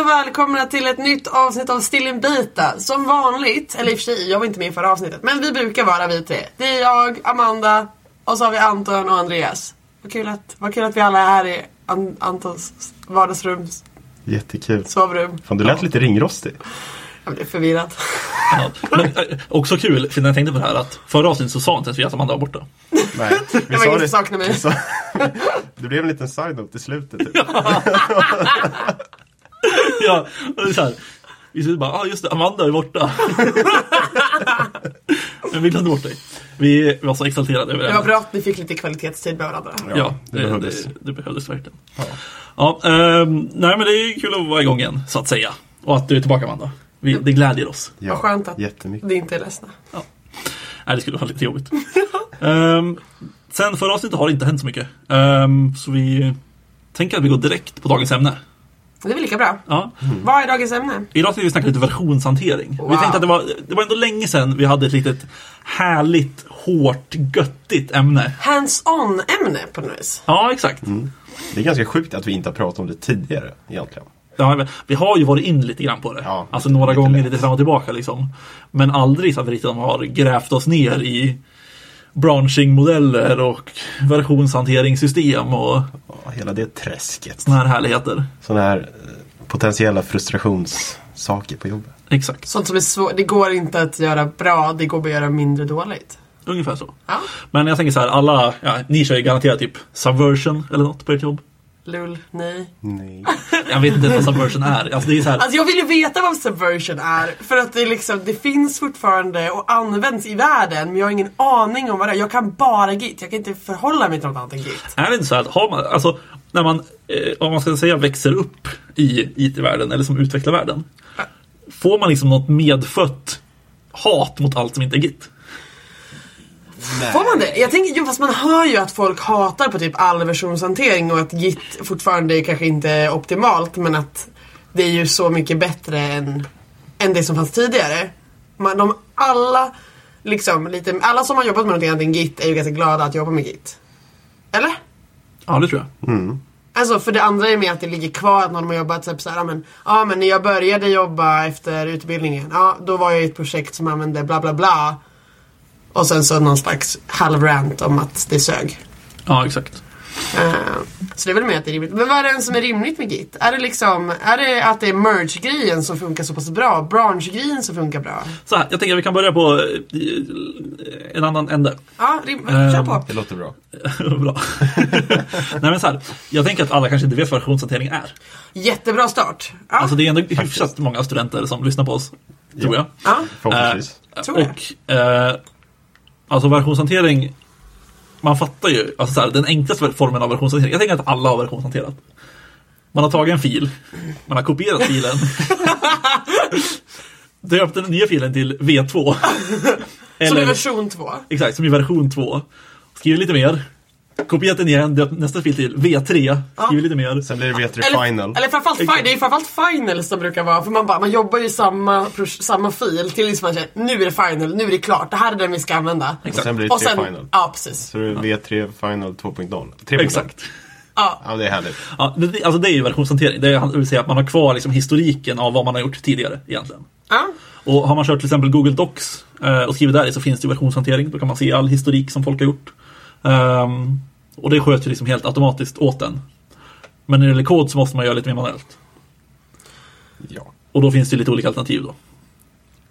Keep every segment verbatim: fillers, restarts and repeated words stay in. och välkomna till ett nytt avsnitt av Stillin Bita. Som vanligt, eller i och för sig, jag var inte med i förra avsnittet, men vi brukar vara vi tre. Det är jag, Amanda, och så har vi Anton och Andreas. Vad kul att, vad kul att vi alla är här i An- Antons vardagsrum. Jättekul. Sovrum. Fan, du lät ja. lite ringrostig. Jag blev förvirrad. Ja. Men, också kul, för när jag tänkte på det här, att förra avsnittet så sa inte ens vi att Amanda var borta. Nej, vi det var ingen som saknade mig. Sa... Det blev en liten sign-up till slutet. Typ. Ja, ja så här. Vi såg bara, ah, just det, Amanda är borta. Men vi glömde bort dig. Vi var så exalterade över det. Det var bra att ni fick lite kvalitetstid med varandra. Ja, ja det, det behövdes. Det, det behövdes verkligen. Ja. Ja, um, nej, men det är kul att vara igång igen, så att säga. Och att du är tillbaka, Amanda. Vi, det glädjer oss. Ja, vad skönt att det inte är ledsna. Ja. Nej, det skulle vara lite jobbigt. um, sen förra avsnittet har det inte hänt så mycket. Um, så vi tänker att vi går direkt på dagens ämne. Det är väl lika bra. Ja. Mm. Vad är dagens ämne? Idag ska vi snacka lite versionshantering. Wow. Vi tänkte att det var, det var ändå länge sedan vi hade ett litet härligt, hårt, göttigt ämne. Hands-on-ämne på något vis. Ja, exakt. Mm. Det är ganska sjukt att vi inte har pratat om det tidigare egentligen. Ja, vi har ju varit in lite grann på det. Ja, alltså lite, några lite gånger lätt. Lite fram och tillbaka liksom. Men aldrig så att vi riktigt har grävt oss ner i branching-modeller och versionshanteringssystem och ja, hela det träsket. Såna här härligheter. Såna här potentiella frustrationssaker på jobbet. Exakt. Sånt som är svår, det går inte att göra bra, det går att göra mindre dåligt. Ungefär så. Ja. Men jag tänker så här, alla, ja, ni kör ju garanterat typ Subversion eller något på ert jobb. Lul, nej. nej. Jag vet inte vad Subversion är. Alltså, det är så här... alltså jag vill ju veta vad Subversion är. För att det, liksom, det finns fortfarande och används i världen. Men jag har ingen aning om vad det är. Jag kan bara Git. Jag kan inte förhålla mig till något annat än Git. Är det inte så här att har man, alltså, när man, eh, om man ska säga växer upp i I T-världen eller som utvecklar världen. Ja. Får man liksom något medfött hat mot allt som inte är Git? Nej. Får man det? Jag tänker, jo, fast man hör ju att folk hatar på typ all versionshantering och att Git fortfarande kanske inte är optimalt, men att det är ju så mycket bättre än, än det som fanns tidigare. Man, de, alla, liksom, lite, alla som har jobbat med någonting annat än Git är ju ganska glada att jobba med Git. Eller? Ja, det tror jag. Mm. Alltså, för det andra är med att det ligger kvar att någon har jobbat typ så här, ja men, ah, men när jag började jobba efter utbildningen, ja, då var jag i ett projekt som använde bla bla bla. Och sen så någon slags halvrant om att det sög. Ja, exakt. Uh, så det är väl med att det är rimligt. Men vad är det som är rimligt med Git? Är det, liksom, är det att det är merge-grejen som funkar så pass bra? Branch-grejen som funkar bra? Så här, jag tänker att vi kan börja på en annan ände. Ja, rim- um, kör på. Det låter bra. Bra. Nej, men så här, jag tänker att alla kanske inte vet vad versionshantering är. Jättebra start. Ja. Alltså det är ändå hyfsat många studenter som lyssnar på oss, ja. tror jag. Ja, förhoppningsvis. Uh, tror jag. Och... Uh, alltså versionshantering, man fattar ju, alltså så här, den enklaste formen av versionshantering, jag tänker att alla har versionshanterat. Man har tagit en fil, man har kopierat filen, döpt den nya filen till V två. Eller, som är version två. Exakt, som är version två. Skriver lite mer, kopierat den igen, döpt nästa fil till V tre, ja. Skriver lite mer. Sen blir det V tre eller, final. Eller framförallt final, det är ju framförallt final som brukar vara, för man, bara, man jobbar ju samma, samma fil tills man säger, nu är det final, nu är det klart, det här är den vi ska använda. Exakt. Och sen blir det tre final. Ja, precis. Så det är V tre final två punkt noll. tre punkt noll. Exakt. Ja. Ja, det är härligt. Ja, det, alltså det är ju versionshantering, det vill säga att man har kvar liksom historiken av vad man har gjort tidigare egentligen. Ja. Och har man kört till exempel Google Docs och skrivit där i, så finns det ju versionshantering, då kan man se all historik som folk har gjort. Um, och det sköts ju liksom helt automatiskt åt den. Men när det är kod så måste man göra lite mer manuellt. Ja. Och då finns det lite olika alternativ då.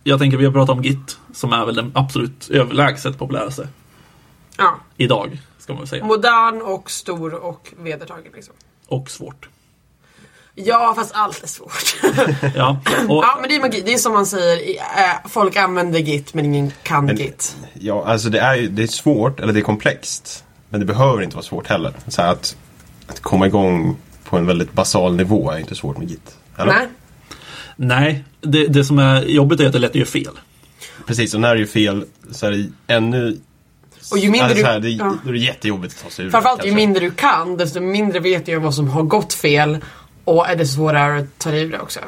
Jag tänker vi har pratat om Git, som är väl den absolut överlägset populäraste. Ja. Idag, ska man väl säga. Modern och stor och vedertagen liksom. Och svårt. Ja, fast allt är svårt. ja, och... ja, men det är magi. Det är som man säger, folk använder Git men ingen kan men, Git. Ja, alltså det är, det är svårt, eller det är komplext. Men det behöver inte vara svårt heller. Så att, att komma igång på en väldigt basal nivå är inte svårt med Git. Eller? Nej. Nej, det, det som är jobbigt är att det är lätt att göra fel. Precis, och när det är fel så är det ännu... Och ju mindre alltså, du, här, det, ja. det är jättejobbigt att ta sig ur. Framförallt det, ju mindre du kan, desto mindre vet jag vad som har gått fel. Och är det svårare att ta liv det också?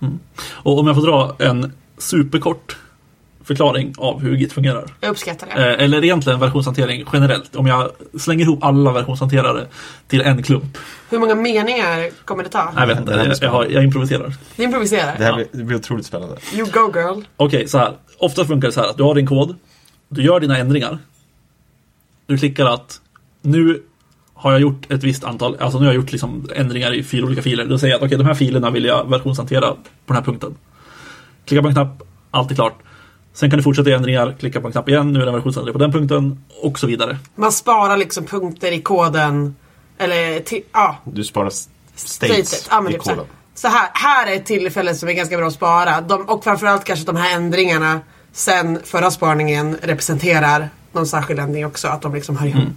Mm. Och om jag får dra en superkort förklaring av hur Git fungerar. Jag uppskattar det. Eh, eller egentligen versionshantering generellt. Om jag slänger ihop alla versionshanterare till en klump. Hur många meningar kommer det ta? Jag vet inte, jag, jag, har, jag improviserar. Du improviserar? Det här blir, det blir otroligt spännande. You go girl. Okej, okay, så här. Ofta funkar det så här att du har din kod. Du gör dina ändringar. Du klickar att nu har jag gjort ett visst antal, alltså nu har jag gjort liksom ändringar i fyra olika filer. Då säger jag att okej, okay, de här filerna vill jag versionshantera på den här punkten. Klicka på en knapp, allt är klart. Sen kan du fortsätta ändringar, klicka på en knapp igen, nu är den versionshantering på den punkten och så vidare. Man sparar liksom punkter i koden eller till, ja. Du sparar states ja, i koden. Så här, här är ett tillfälle som är ganska bra att spara. De, och framförallt kanske de här ändringarna sen förra sparningen representerar någon särskild ändring också, att de liksom hör ihop. Mm.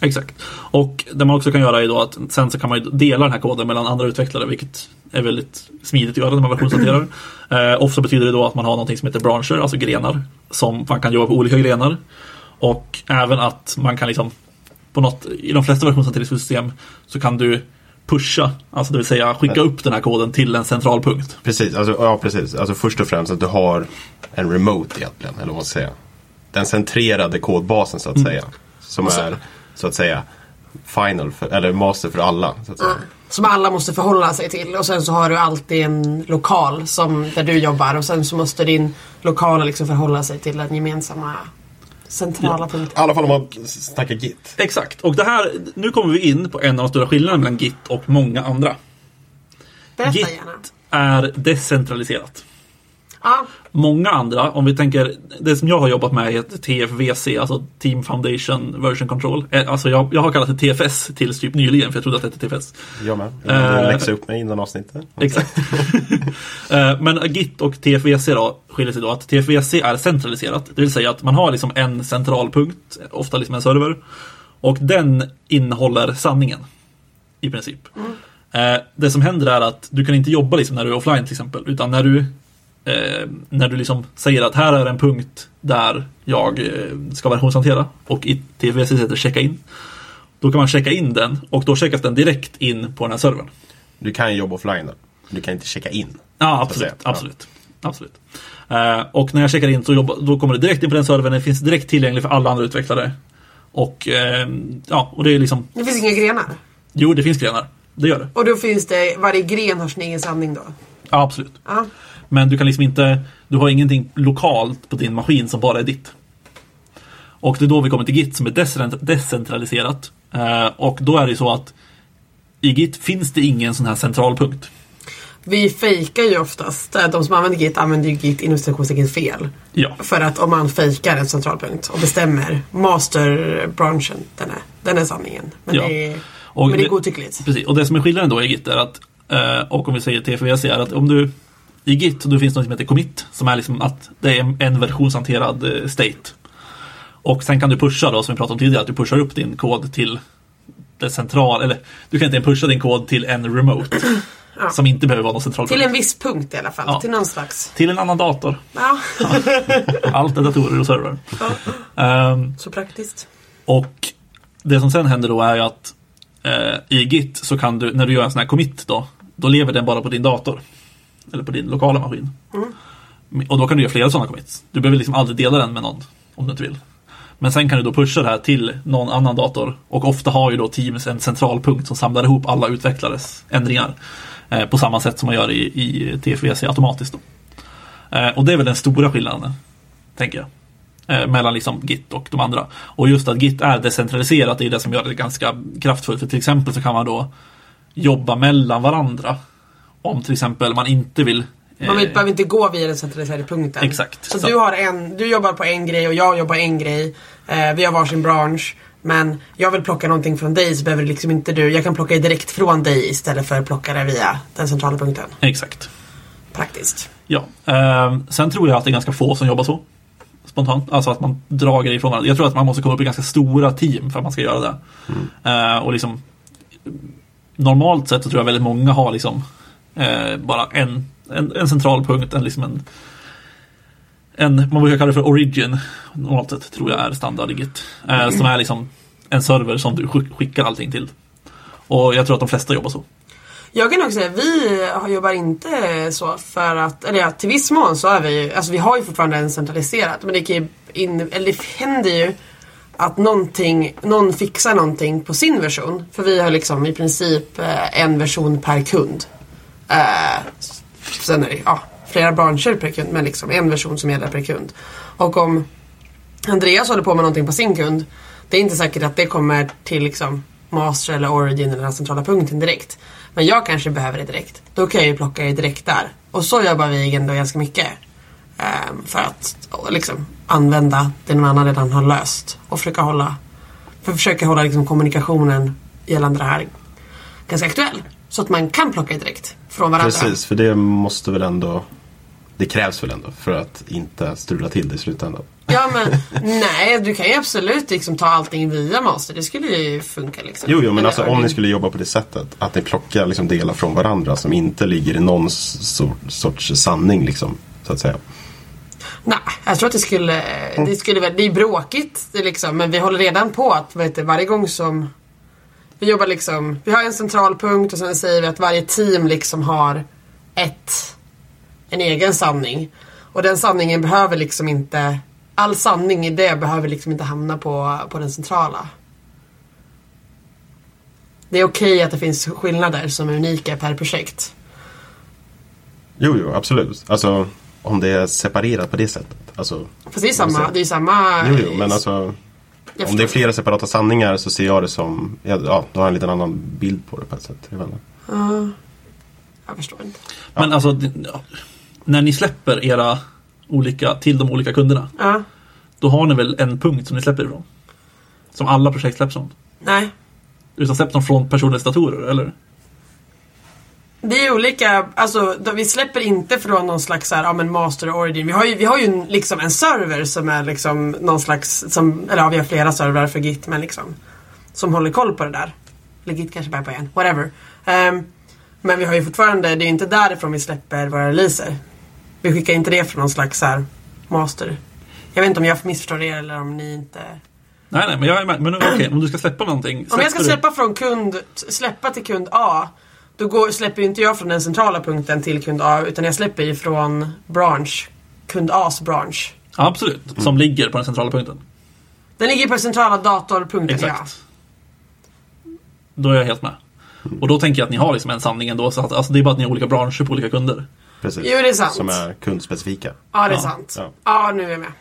Exakt. Och det man också kan göra är då att sen så kan man ju dela den här koden mellan andra utvecklare, vilket är väldigt smidigt att göra när man versionshanterar. Eh, ofta betyder det då att man har någonting som heter branscher, alltså grenar, som man kan jobba på olika grenar. Och även att man kan liksom på något, i de flesta versionshanteringssystem så kan du pusha, alltså det vill säga skicka upp den här koden till en central punkt. Precis, alltså, ja, precis. Alltså först och främst att du har en remote egentligen, eller vad man säger. Den centrerade kodbasen så att mm. säga, som alltså, är så att säga final för, eller master för alla så att säga. Mm. Som alla måste förhålla sig till, och sen så har du alltid en lokal som där du jobbar, och sen så måste din lokala liksom förhålla sig till den gemensamma centrala punkten. Ja. I alla fall om man snackar Git. Exakt. Och det här, nu kommer vi in på en av de stora skillnaderna mellan Git och många andra. Berätta Git gärna. Är decentraliserat. Ah. Många andra, om vi tänker det som jag har jobbat med är T F V C, alltså Team Foundation Version Control, alltså jag, jag har kallat det T F S till typ nyligen, för jag trodde att det hette T F S. Jag med, jag uh, läxade upp mig innan avsnittet. Exakt. uh, men Git och T F V C då skiljer sig då att T F V C är centraliserat, det vill säga att man har liksom en centralpunkt, ofta liksom en server, och den innehåller sanningen i princip. Mm. uh, det som händer är att du kan inte jobba liksom när du är offline till exempel, utan när du när du liksom säger att här är en punkt där jag ska versionshantera, och i T F V C heter checka in, då kan man checka in den och då checkas den direkt in på den här servern. Du kan jobba offline då. Du kan inte checka in. Ja, absolut, absolut, ja. absolut. Och när jag checkar in så jobba, då kommer det direkt in på den servern, den finns direkt tillgänglig för alla andra utvecklare. Och ja, och det är liksom... Det finns inga grenar? Jo, det finns grenar, det gör det. Och då finns det, varje gren har sin egen sanning då? Ja, absolut. Ja. Men du kan liksom inte, du har ingenting lokalt på din maskin som bara är ditt. Och det är då vi kommer till Git som är decentraliserat. Eh, och då är det så att i Git finns det ingen sån här centralpunkt. Vi fejkar ju oftast, de som använder Git använder ju Git inom situationstecken fel. Ja. För att om man fejkar en centralpunkt och bestämmer masterbranschen, den är, den är sanningen. Men, ja. det, är, men det är godtyckligt. Precis, och det som är skillnaden då i Git är att, eh, och om vi säger T F V C är att om du... I Git då finns något som heter commit, som är liksom att det är en versionshanterad state. Och sen kan du pusha då, som vi pratade om tidigare, att du pushar upp din kod till det centrala, eller du kan inte pusha din kod till en remote ja. Som inte behöver vara någon central. Till en viss punkt i alla fall, ja. Till någon slags. Till en annan dator. Ja. Allt är datorer och server. Ja. Um, så praktiskt. Och det som sen händer då är ju att uh, i Git så kan du, när du gör en sån här commit då, då lever den bara på din dator. Eller på din lokala maskin. Mm. Och då kan du göra flera sådana commits. Du behöver liksom aldrig dela den med någon om du inte vill. Men sen kan du då pusha det här till någon annan dator. Och ofta har ju då Teams en centralpunkt som samlar ihop alla utvecklares ändringar. Eh, på samma sätt som man gör i, i T F V C automatiskt. Då. Eh, och det är väl den stora skillnaden, tänker jag. Eh, mellan liksom Git och de andra. Och just att Git är decentraliserat är det som gör det ganska kraftfullt. För till exempel så kan man då jobba mellan varandra. Om till exempel man inte vill... Man vill, eh, behöver inte gå via den centraliserade punkten. Exakt. Så, så. Du, har en, du jobbar på en grej och jag jobbar en grej. Eh, vi har varsin bransch. Men jag vill plocka någonting från dig så behöver liksom inte du... Jag kan plocka det direkt från dig istället för att plocka det via den centrala punkten. Exakt. Praktiskt. Ja. Eh, sen tror jag att det är ganska få som jobbar så. Spontant. Alltså att man drar grejer ifrån varandra. Jag tror att man måste komma upp i ganska stora team för att man ska göra det. Mm. Eh, och liksom... Normalt sett så tror jag väldigt många har liksom... Eh, bara en, en, en central punkt, en, liksom en, en, man brukar kalla det för origin, normalt sett tror jag är standardigt, eh, som är liksom en server som du skickar allting till. Och jag tror att de flesta jobbar så. Jag kan också säga, vi jobbar inte så för att, eller ja, till viss mån så är vi, alltså vi har ju fortfarande en centraliserat, men det kan ju in, eller det händer ju att någonting, någon fixar någonting på sin version, för vi har liksom i princip en version per kund. Eh, sen är det, ja, flera branscher per kund, men liksom en version som gäller per kund. Och om Andreas håller på med någonting på sin kund, det är inte säkert att det kommer till liksom master eller origin eller den centrala punkten direkt. Men jag kanske behöver det direkt. Då kan jag ju plocka det direkt där. Och så jobbar vi ändå ganska mycket. Um, för att liksom använda det någon annan redan har löst. Och försöka hålla, för försöka hålla liksom kommunikationen gällande det här ganska aktuell. Så att man kan plocka det direkt från varandra. Precis, för det måste väl ändå... Det krävs väl ändå för att inte strula till det i slutändan. Ja, men nej, du kan ju absolut liksom ta allting via master. Det skulle ju funka liksom. Jo, jo, men alltså, om ni skulle jobba på det sättet att ni plockar liksom delar från varandra som inte ligger i någon sort, sorts sanning liksom, så att säga. Nej, jag tror att det skulle, det skulle väl, det är bråkigt liksom, men vi håller redan på att, vet du, varje gång som vi jobbar liksom, vi har en central punkt och sen säger vi att varje team liksom har ett en egen sanning. Och den sanningen behöver liksom inte... All sanning i det behöver liksom inte hamna på, på den centrala. Det är okej att det finns skillnader som är unika per projekt. Jo, jo, absolut. Alltså, om det är separerat på det sättet. Alltså, fast det är samma... Det är samma jo, jo, men alltså... Om det är flera separata sanningar så ser jag det som... Ja, ja, då har jag en liten annan bild på det på ett sätt. Ja, uh, jag förstår inte. Ja. Men alltså... När ni släpper era olika till de olika kunderna, ja, då har ni väl en punkt som ni släpper ifrån? Som alla projekt släpps från? Nej. Utan släpper de från personens datorer, eller? Det är olika, alltså vi släpper inte från någon slags här, ja, men master origin. Vi har ju, vi har ju liksom en server som är liksom någon slags, som, eller ja, vi har flera servrar för Git, men liksom som håller koll på det där. Eller Git kanske bär på en, whatever. Um, men vi har ju fortfarande, det är ju inte därifrån vi släpper våra releaser. Vi skickar inte det från någon slags här master. Jag vet inte om jag missförstår det eller om ni inte... Nej, nej, men jag är med. Men okej, okay, om du ska släppa någonting... Om jag ska släppa, du... från kund, släppa till kund A, då går, släpper ju inte jag från den centrala punkten till kund A, utan jag släpper ju från bransch, kund A's bransch. Absolut, som mm. ligger på den centrala punkten. Den ligger på den centrala datorpunkten, exakt. Ja. Då är jag helt med. Och då tänker jag att ni har liksom en sanning ändå, så att, alltså, det är bara att ni har olika branscher på olika kunder. Precis. Jo, det är sant. Som är kundspecifika. Ja, det är ja. sant. Ja. ja, nu är jag med.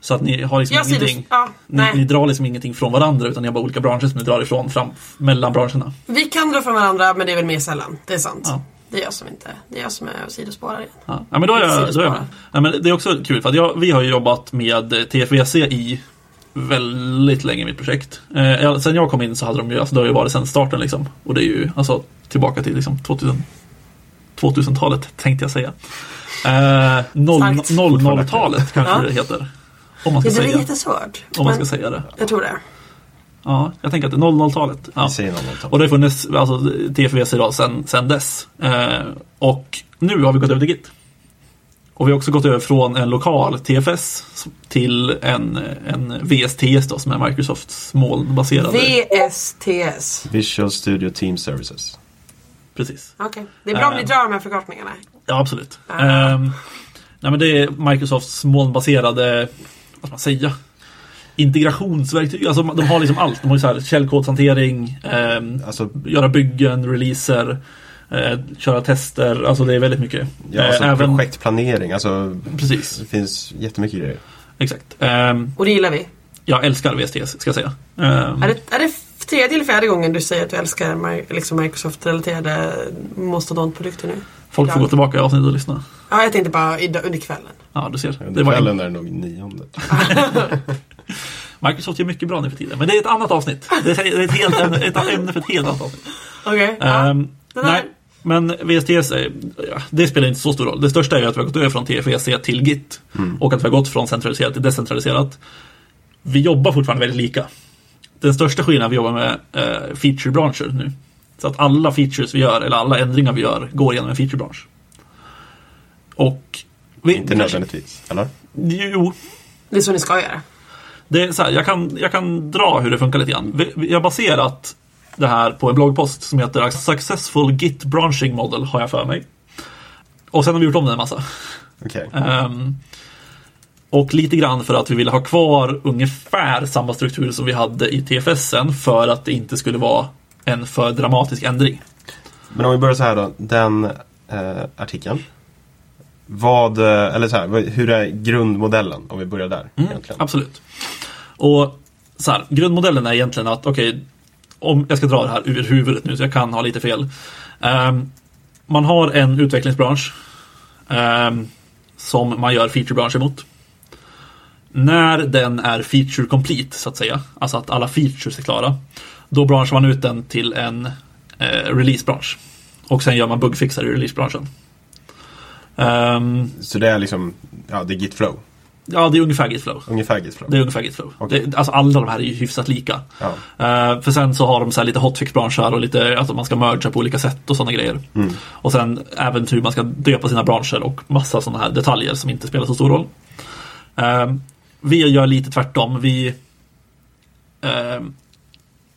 Så att ni har liksom ingenting, det, ja, ni, ni drar liksom ingenting från varandra, utan ni har bara olika branscher som ni drar ifrån fram, mellan branscherna. Vi kan dra från varandra, men det är väl mer sällan. Det är sant. Ja. Det är jag som inte, det är jag som är sidospårare igen. Ja. Ja, men då är jag, då är jag med. Ja, men det är också kul, för att jag, vi har ju jobbat med T F V C i väldigt länge i mitt projekt. Eh, sen jag kom in så hade de ju, alltså det har ju varit sen starten liksom. Och det är ju, alltså tillbaka till liksom tvåtusen. tjugohundratalet tänkte jag säga. Eh, noll noll-talet kanske ja. det heter. Om man ska det är säga. Jättesvårt. Om man ska säga det. Jag tror det. Ja, jag tänker att det är noll noll-talet. Ja. Och det har funnits alltså, T F V C idag sen, sen dess. Eh, och nu har vi gått över till Git. Och vi har också gått över från en lokal T F S till en, en V S T S då, som är Microsofts molnbaserade. V S T S. Visual Studio Team Services. Precis. Okej, okay. Det är bra om um, ni drar de här förkortningarna. Ja, absolut. Uh. Um, nej, men det är Microsofts molnbaserade, vad ska man säga, integrationsverktyg. Alltså de har liksom allt. De har ju så här källkodshantering, um, alltså, göra byggen, releaser, uh, köra tester. Alltså det är väldigt mycket. Ja, alltså uh, även projektplanering. Alltså, precis. Det finns jättemycket grejer. Exakt. Um, Och det gillar vi. Jag älskar V S T S, ska jag säga. Um, är det, är det tredje eller fjärde gången du säger att du älskar liksom Microsoft-relaterade mastodont-produkter nu? Folk får gå tillbaka i avsnittet och lyssna. Ja, jag tänkte bara under kvällen. Ja, du ser. Under kvällen är det nog nionde. Microsoft är mycket bra nu för tiden, men det är ett annat avsnitt. Det är ett helt ämne, ett ämne för ett helt annat avsnitt. Okej. Okay, um, ja, nej, men V S T S, ja, det spelar inte så stor roll. Det största är ju att vi har gått över från T F V C till Git mm. och att vi har gått från centraliserat till decentraliserat. Vi jobbar fortfarande väldigt lika. Den största skillnaden vi jobbar med eh, feature-branscher nu. Så att alla features vi gör, eller alla ändringar vi gör, går genom en feature-bransch. Och... Vi, inte nödvändigtvis, eller? Jo. Det är så ni ska göra. Det är så här, jag, kan, jag kan dra hur det funkar lite grann. Vi, vi har baserat det här på en bloggpost som heter Successful Git Branching Model, har jag för mig. Och sen har vi gjort om det en massa. Okej. Okay. Um, och lite grann för att vi ville ha kvar ungefär samma struktur som vi hade i T F S:en för att det inte skulle vara en för dramatisk ändring. Men om vi börjar så här då, den eh, artikeln. Vad, eller så här, hur är grundmodellen om vi börjar där? Mm, egentligen? Absolut. Och så här, grundmodellen är egentligen att, okej, okay, om jag ska dra det här ur huvudet nu så jag kan ha lite fel. Um, man har en utvecklingsbransch um, som man gör featurebransch emot. När den är feature complete, så att säga, alltså att alla features är klara, då branschar man ut den till en eh, releasebransch. Och sen gör man bugfixar i releasebranschen. Um, så det är liksom, ja, det är Git flow. Ja, det är ungefär Git flow. Ungefär Git flow. Det är ungefär Git flow. Okay. Det, alltså alla de här är ju hyfsat lika. Ja. Uh, för sen så har de så här lite hotfix-branscher och lite att alltså man ska merga på olika sätt och sådana grejer. Mm. Och sen även hur man ska döpa sina branscher och massa sådana här detaljer som inte spelar så stor roll. Uh, vi gör lite tvärtom. Vi uh,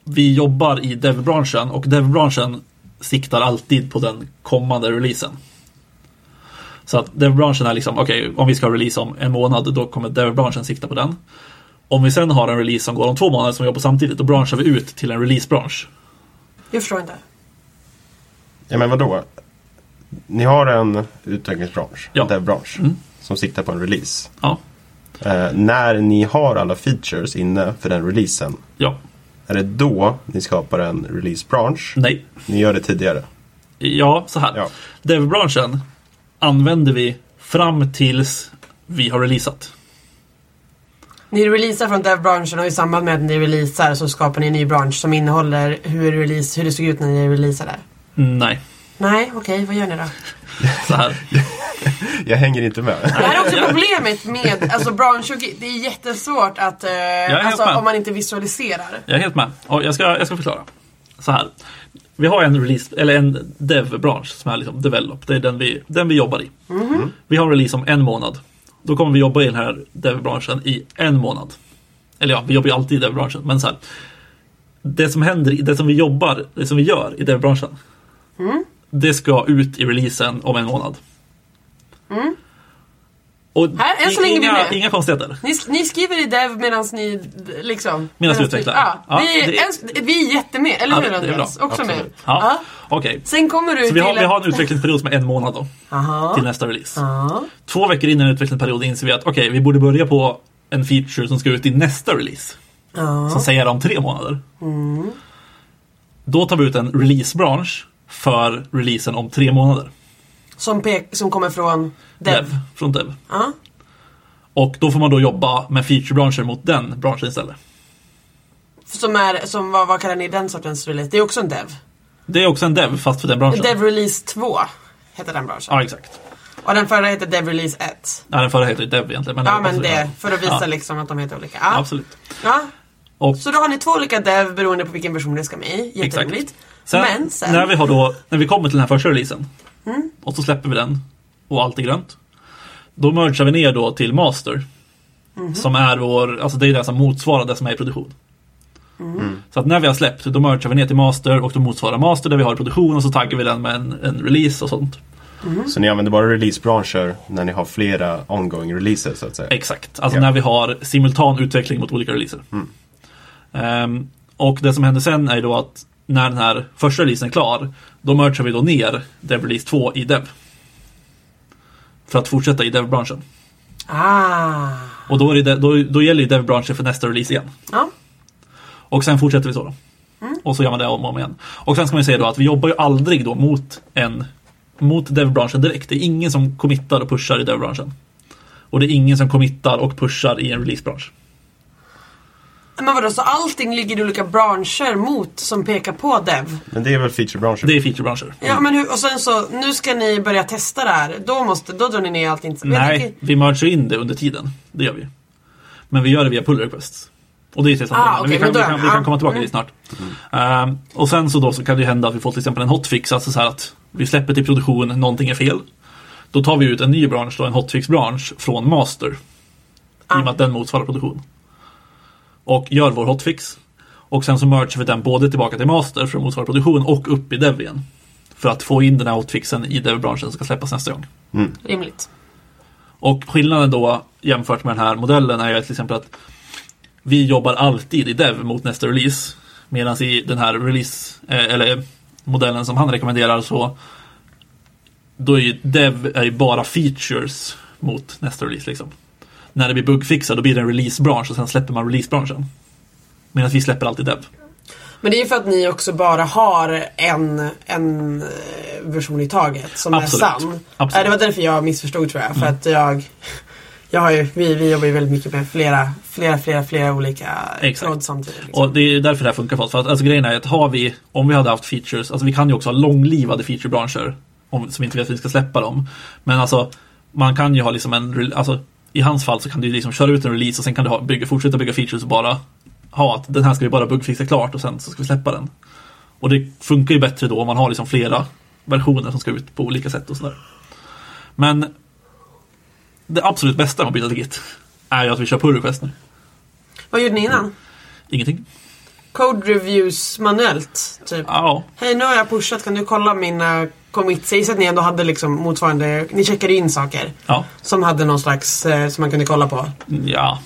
vi jobbar i dev-branschen och dev-branschen siktar alltid på den kommande releasen. Så att dev-branschen är liksom, okej, okay, om vi ska release om en månad, då kommer dev-branschen sikta på den. Om vi sen har en release som går om två månader som vi jobbar samtidigt, då branschar vi ut till en release-bransch. Jag förstår inte. Ja, men vadå? Ni har en utvecklingsbransch, ja. En dev-bransch, mm. som siktar på en release. Ja. Eh, när ni har alla features inne för den releasen, ja. Är det då ni skapar en release-bransch? Nej. Ni gör det tidigare? Ja, så här. Ja. Dev-branschen använder vi fram tills vi har releasat. Ni releasar från dev-branschen och i samband med att ni releasar så skapar ni en ny bransch som innehåller hur, release, hur det såg ut när ni releasade? Nej. Nej, okej. Okay, vad gör ni då? Så här. Jag hänger inte med. Det här är också problemet med alltså bransch och Git. Det är jättesvårt att, eh, alltså, om man inte visualiserar. Jag är helt med. Och jag ska, jag ska förklara. Så här. Vi har en release eller en dev-bransch som är liksom develop. Det är den vi, den vi jobbar i. Mm-hmm. Vi har en release om en månad. Då kommer vi jobba i den här dev-branschen i en månad. Eller ja, vi jobbar ju alltid i dev-branschen. Men så här, det som händer, det som vi jobbar, det som vi gör i dev-branschen, mm. det ska ut i releasen om en månad. Mm. Och här, än så länge inga, vi inga konstigheter. Ni, ni skriver i dev medan ni liksom medan ni utvecklar. Ja, ja, vi, det, ens, vi är jättemed, eller ja, hur Andreas? Också med. Ja. Ja. Okay. Sen kommer du så till vi har, ett... vi har en utvecklingsperiod som är en månad då. Aha. Till nästa release. Aha. Två veckor innan utvecklingsperioden inser vi att okej, okay, vi borde börja på en feature som ska ut i nästa release. Aha. Som säger om tre månader. Mm. Då tar vi ut en releasebransch för releasen om tre månader. Som, pek, som kommer från dev. dev från dev. Uh-huh. Och då får man då jobba med featurebranscher mot den branschen istället. Som är, som, vad, vad kallar ni den sortens release? Det är också en dev. Det är också en dev fast för den branschen. Dev Release två heter den branschen. Ja, exakt. Och den förra heter Dev Release ett. Ja, den förra heter dev egentligen. Men ja, men det, det för att visa ja. Liksom att de heter olika. Ja. Ja, absolut. Ja. Och, så då har ni två olika dev beroende på vilken version det ska med i. Jätteroligt. Sen, men sen... När, vi har då, när vi kommer till den här första releasen, mm. och så släpper vi den och allt är grönt, då mergar vi ner då till master, mm. som är vår, alltså det är det som motsvarar det som är i produktion. Mm. Så att när vi har släppt, då mergar vi ner till master och då motsvarar master där vi har i produktion och så taggar vi den med en, en release och sånt. Mm. Så ni använder bara releasebranscher när ni har flera ongoing releases, så att säga. Exakt, alltså yeah. när vi har simultan utveckling mot olika releaser. Mm. um, Och det som händer sen är då att när den här första releasen är klar, då mergar vi då ner Dev Release två i Dev. För att fortsätta i Dev-branschen. Ah. Och då, är det, då, då gäller ju Dev-branschen för nästa release igen. Ja. Och sen fortsätter vi så då. Mm. Och så gör man det om och om igen. Och sen ska man ju säga då att vi jobbar ju aldrig då mot, en, mot Dev-branschen direkt. Det är ingen som committar och pushar i Dev-branschen. Och det är ingen som committar och pushar i en release-bransch. Men vadå, så allting ligger i olika branscher mot som pekar på dev? Men det är väl featurebranscher? Det är featurebranscher. Mm. Ja, men hur, och sen så, nu ska ni börja testa det här. Då, måste, då drar ni ner allting. Nej, tänker... vi merger in det under tiden. Det gör vi. Men vi gör det via pull requests. Och det är testande. Ah, okay, vi, kan, vi, kan, vi kan komma tillbaka mm. dit snart. Mm. Uh, och sen så, då, så kan det ju hända att vi får till exempel en hotfix. Alltså så här att vi släpper till produktion, någonting är fel. Då tar vi ut en ny bransch, då, en hotfix-bransch från master. Ah. I och med att den motsvarar produktion. Och gör vår hotfix. Och sen så merger vi den både tillbaka till master för motsvarande produktion och upp i dev igen. För att få in den här outfixen i dev-branschen som ska släppas nästa gång. Mm. Rimligt. Och skillnaden då jämfört med den här modellen är ju till exempel att vi jobbar alltid i dev mot nästa release. Medan i den här release, eller modellen som han rekommenderar, så då är ju dev är ju bara features mot nästa release liksom. När det blir bugfixad då blir det en releasebransch och sen släpper man releasebranschen. Medan vi släpper alltid dev. Men det är ju för att ni också bara har en, en version i taget som absolut är sann. Absolut. Det var därför jag missförstod tror jag. För mm. att jag, jag har ju, vi, vi jobbar ju väldigt mycket med flera, flera, flera, flera olika tråd samtidigt. Liksom. Och det är därför det här funkar för oss. För att, alltså, grejen är att har vi, om vi hade haft features, alltså vi kan ju också ha långlivade featurebranscher om, som inte vet att vi ska släppa dem. Men alltså, man kan ju ha liksom en, alltså i hans fall så kan du liksom köra ut en release och sen kan du ha, bygga, fortsätta bygga features och bara ha att den här ska vi bara bugfixa klart och sen så ska vi släppa den. Och det funkar ju bättre då om man har liksom flera versioner som ska ut på olika sätt och sådär. Men det absolut bästa med att byta till Git är ju att vi kör pull request nu. Vad gjorde ni innan? Mm. Ingenting. Code reviews manuellt typ. Ja. Hej, nu har jag pushat, kan du kolla mina commits? Jag gissar att ni ändå hade liksom motsvarande, ni checkade in saker ja. Som hade någon slags, eh, som man kunde kolla på. Ja.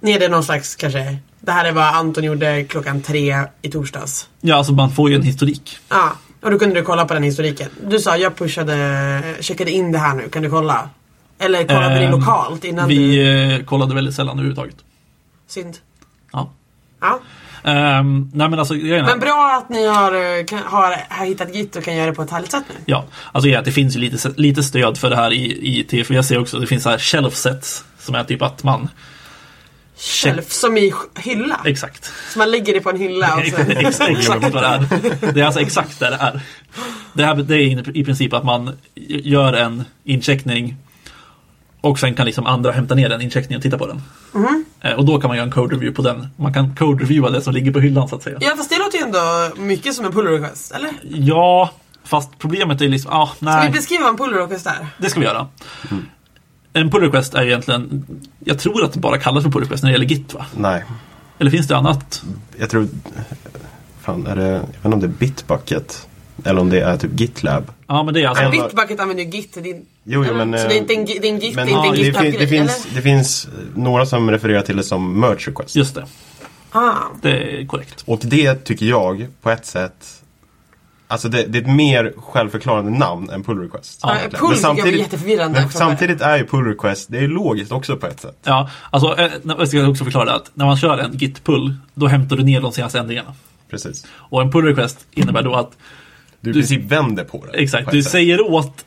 Ni hade någon slags kanske, det här är vad Anton gjorde klockan tre i torsdags. Ja, alltså man får ju en historik. Ja, och då kunde du kolla på den historiken. Du sa, jag pushade, checkade in det här nu, kan du kolla? Eller kollade eh, ni lokalt innan vi, du... Vi kollade väldigt sällan överhuvudtaget. Synd. Ja. Ja. Um, nej men, alltså, men bra att ni har, kan, har, har hittat Git och kan göra det på ett härligt sätt nu. Ja, alltså ja, det finns ju lite, lite stöd för det här i, i T F. Jag ser också att det finns så här shelf sets som är typ att man shelf som i hylla. Exakt. Så man lägger det på en hylla och sen... exakt, exakt vad det är. Det är alltså exakt där det är. Det här det är i princip att man gör en incheckning och sen kan liksom andra hämta ner den incheckningen och titta på den. Mm-hmm. Och då kan man göra en code review på den. Man kan code reviewa det som ligger på hyllan så att säga. Ja, fast det låter ju ändå mycket som en pull request, eller? Ja, fast problemet är liksom... Ah, nej. Ska vi beskriva en pull request där? Det ska vi göra. Mm. En pull request är egentligen... Jag tror att det bara kallas för pull request när det gäller Git, va? Nej. Eller finns det annat? Jag tror... Fan, är det... Jag vet inte om det är Bitbucket. Eller om det är typ GitLab. Ja, men det är alltså... Alla... Bitbucket använder ju Git. Det är... Jo, jo, men... Så det är inte en, det är en Git, men, det är inte en GitLab. Det, fin, det, finns, det finns några som refererar till det som merge request. Just det. Ah. Det är korrekt. Och det tycker jag på ett sätt... Alltså det, det är ett mer självförklarande namn än pull request. Ja, pull samtidigt, är jätteförvirrande. Men samtidigt är ju pull request, det är logiskt också på ett sätt. Ja, alltså jag ska också förklara det att när man kör en git pull, då hämtar du ner de senaste ändringarna. Precis. Och en pull request innebär då att du i princip vänder på det. Exakt, du säger åt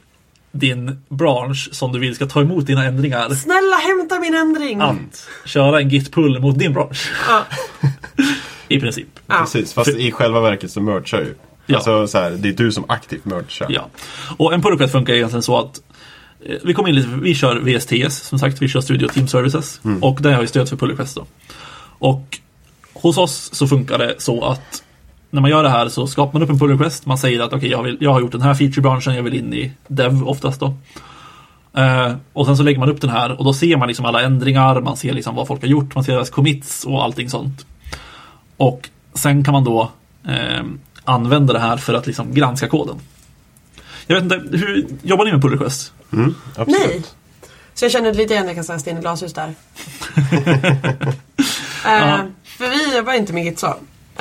din bransch som du vill ska ta emot dina ändringar. Snälla, hämta min ändring! Att köra en git pull mot din bransch. Ja. I princip. Ja. Precis, fast i själva verket så merchar ju. Ja. Alltså så här, det är du som aktivt merger. Ja. Och en pull request funkar egentligen så att eh, vi kommer in lite, vi kör V S T S som sagt, vi kör Studio Team Services mm. och där har vi stöd för pull request då. Och hos oss så funkar det så att när man gör det här så skapar man upp en pull request, man säger att okej, jag vill, jag har gjort den här featurebranschen, jag vill in i dev oftast då. Eh, och sen så lägger man upp den här och då ser man liksom alla ändringar, man ser liksom vad folk har gjort, man ser deras commits och allting sånt. Och sen kan man då eh, använder det här för att liksom granska koden. Jag vet inte, hur jobbar ni med pull request? Mm, absolut. Nej. Så jag känner lite igen, jag kan säga Sten i glashus där. uh, för vi jobbar inte med Git så.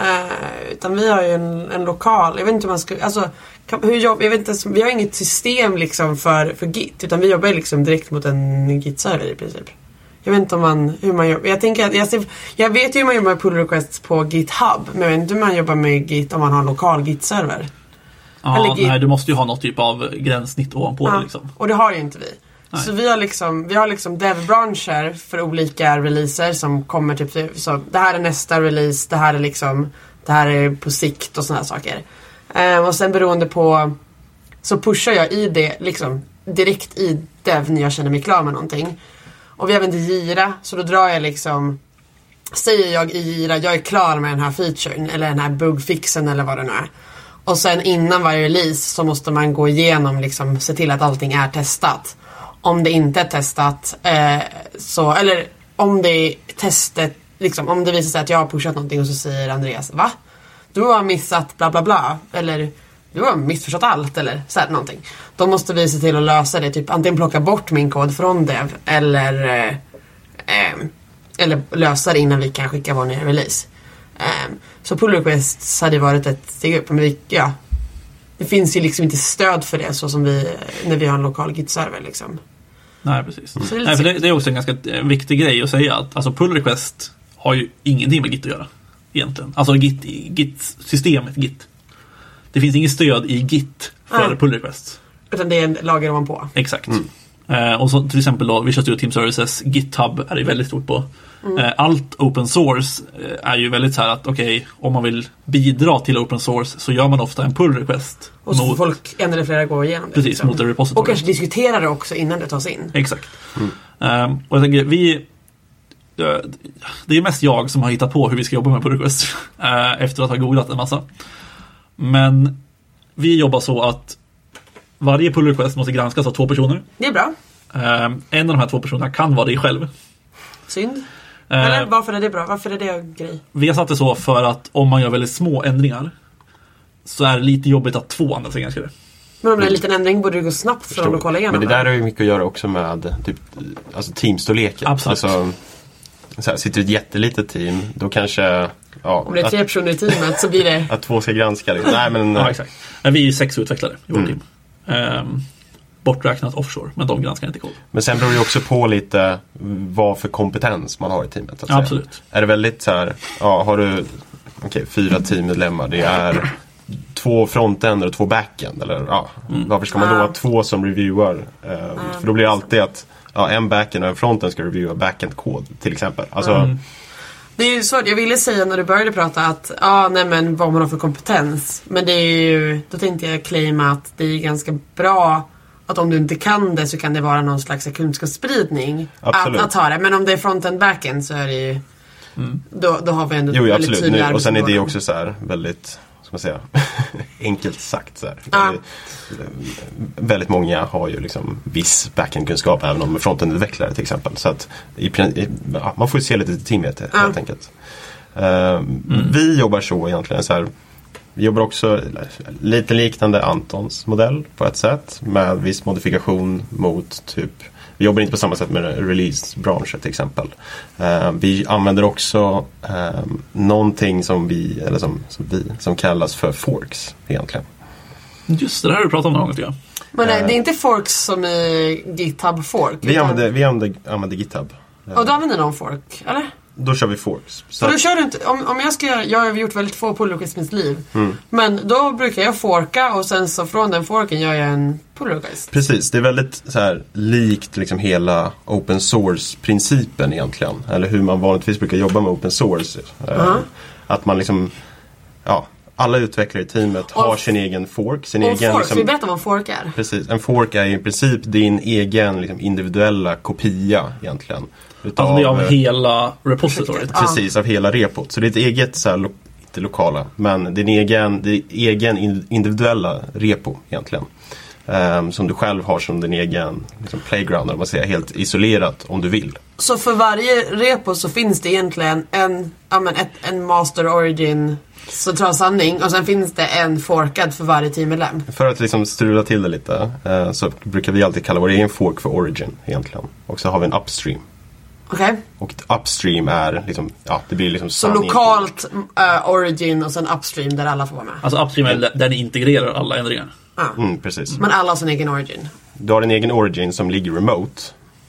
Uh, utan vi har ju en, en lokal, jag vet inte hur man ska, alltså, kan, hur jobb, jag vet inte, vi har inget system liksom för, för Git, utan vi jobbar liksom direkt mot en Git-server i princip. Jag vet inte om man, hur man jobbar. Jag, tänker att jag, ser, jag vet ju hur man jobbar med pull requests på GitHub. Men jag vet inte hur man jobbar med Git om man har en lokal Git-server. Ja, Git. Nej, du måste ju ha något typ av gränssnitt ovanpå ja, det liksom. Och det har ju inte vi. Nej. Så vi har liksom, vi har liksom dev-branscher för olika releaser som kommer typ så, det här är nästa release, det här är liksom, det här är på sikt och såna här saker. Ehm, och sen beroende på, så pushar jag i det liksom direkt i dev när jag känner mig klar med någonting. Och vi använder Jira, så då drar jag liksom, säger jag i Jira, jag är klar med den här featuren, eller den här bugfixen, eller vad det nu är. Och sen innan varje release så måste man gå igenom, liksom, se till att allting är testat. Om det inte är testat, eh, så, eller om det är testet, liksom, om det visar sig att jag har pushat någonting och så säger Andreas, va? Du har missat bla bla bla, eller du har missförstått allt, eller så här, någonting. Då måste vi se till att lösa det, typ antingen plocka bort min kod från dev eller, eh, eller lösa det innan vi kan skicka vår nya release. Eh, så pull requests hade varit ett steg upp, men vi, ja, det finns ju liksom inte stöd för det så som vi, när vi har en lokal Git-server liksom. Nej, precis. Mm. Det, Nej, för det, det är också en ganska viktig grej att säga att alltså pull request har ju ingenting med Git att göra egentligen. Alltså Git, Git systemet Git. Det finns inget stöd i Git för Nej. pull request. Utan det är en lager ovanpå. Exakt. Mm. Eh, och så till exempel då, Visual Studio Team Services, GitHub är det väldigt stort på. Mm. Eh, allt open source är ju väldigt så här att okej, okay, om man vill bidra till open source så gör man ofta en pull request. Och så mot, folk en eller flera går igenom det. Precis, liksom. Mot en repository. Och kanske diskuterar det också innan det tas in. Exakt. Mm. Eh, och jag tänker, vi... Det är mest jag som har hittat på hur vi ska jobba med pull request eh, efter att ha googlat en massa. Men vi jobbar så att varje pull request måste granskas av två personer. Det är bra. Eh, en av de här två personerna kan vara det själv. Synd. Eh, Eller varför är det bra? Varför är det grej? Vi har satt det så för att om man gör väldigt små ändringar så är det lite jobbigt att två andra sig ganska det. Men om det är en liten ändring borde det gå snabbt för att kolla igenom. Men det där har ju mycket att göra också med typ, alltså teamstorleken. Absolut. Alltså, så här, sitter ett jättelitet team, då kanske... Ja, om det är tre att, personer i teamet så blir det... Att två ska granska det. Nej, men, ja, exakt. Vi är ju sex utvecklare i vår mm. team. Ehm, borträknat offshore, men de granskar inte kod. Men sen beror det också på lite vad för kompetens man har i teamet. Att ja, absolut. Är det väldigt så här... Ja, har du okay, fyra teammedlemmar, det är två frontender och två backend. Eller, ja, mm. Varför ska man då ah. ha två som reviewer? Ehm, ah, för då blir det alltid att... Ja, en backend och en frontend ska reviewa backend-kod till exempel. Alltså... Mm. Det är ju svårt, jag ville säga när du började prata att ja, ah, nej men vad man har för kompetens. Men det är ju, då tänkte jag claima att det är ganska bra att om du inte kan det så kan det vara någon slags kunskapsspridning att, att ha det. Men om det är frontend backend så är det ju, mm. då, då har vi ändå jo, väldigt tydlig arbetsgård. Och sen är det också så här väldigt... Säga. Enkelt sagt så här. Ah. Väldigt många har ju liksom viss backend-kunskap även om frontend-utvecklare till exempel, så att i, i, man får ju se lite teamet helt ah. enkelt. Uh, mm. Vi jobbar så egentligen så här, vi jobbar också lite liknande Antons modell på ett sätt med viss modifikation mot typ, vi jobbar inte på samma sätt med release-branschen till exempel. Eh, vi använder också eh, någonting som vi, eller som, som vi, som kallas för forks egentligen. Just det, det här har du pratat om något, ja. Men nej, eh, det är inte forks som är GitHub fork? Vi använder, vi använder, använder GitHub. Och då använder någon fork, eller? Då kör vi forks. Så då kör du inte, om, om jag ska göra, jag har gjort väldigt få pull requests i mitt liv. Mm. Men då brukar jag forka och sen så från den forken gör jag en pull request. Precis, det är väldigt så här, likt liksom hela open source-principen egentligen. Eller hur man vanligtvis brukar jobba med open source. Uh-huh. Att man liksom, ja, alla utvecklare i teamet och, har sin egen fork. Sin och egen, fork, liksom, vi berättar vad en fork är. Precis, en fork är i princip din egen liksom, individuella kopia egentligen. Utav, alltså det är av hela repositoriet. Precis, av hela repot. Så det är ett eget, så här, lo- inte lokala, men din egen, din egen individuella repo egentligen. Um, som du själv har som din egen liksom, playground, om man säger, helt isolerat om du vill. Så för varje repo så finns det egentligen en, ja, men ett, en master origin central sanning och sen finns det en forkad för varje teammedlem. För att liksom strula till det lite uh, så brukar vi alltid kalla vår egen fork för origin egentligen. Och så har vi en upstream. Okay. Och upstream är liksom, ja, det blir liksom så lokalt uh, origin och sen upstream där alla får vara med. Alltså upstream är där ni integrerar alla ändringar. Ah. Mm, precis. Men alla har sin egen origin. Du har en egen origin som ligger remote,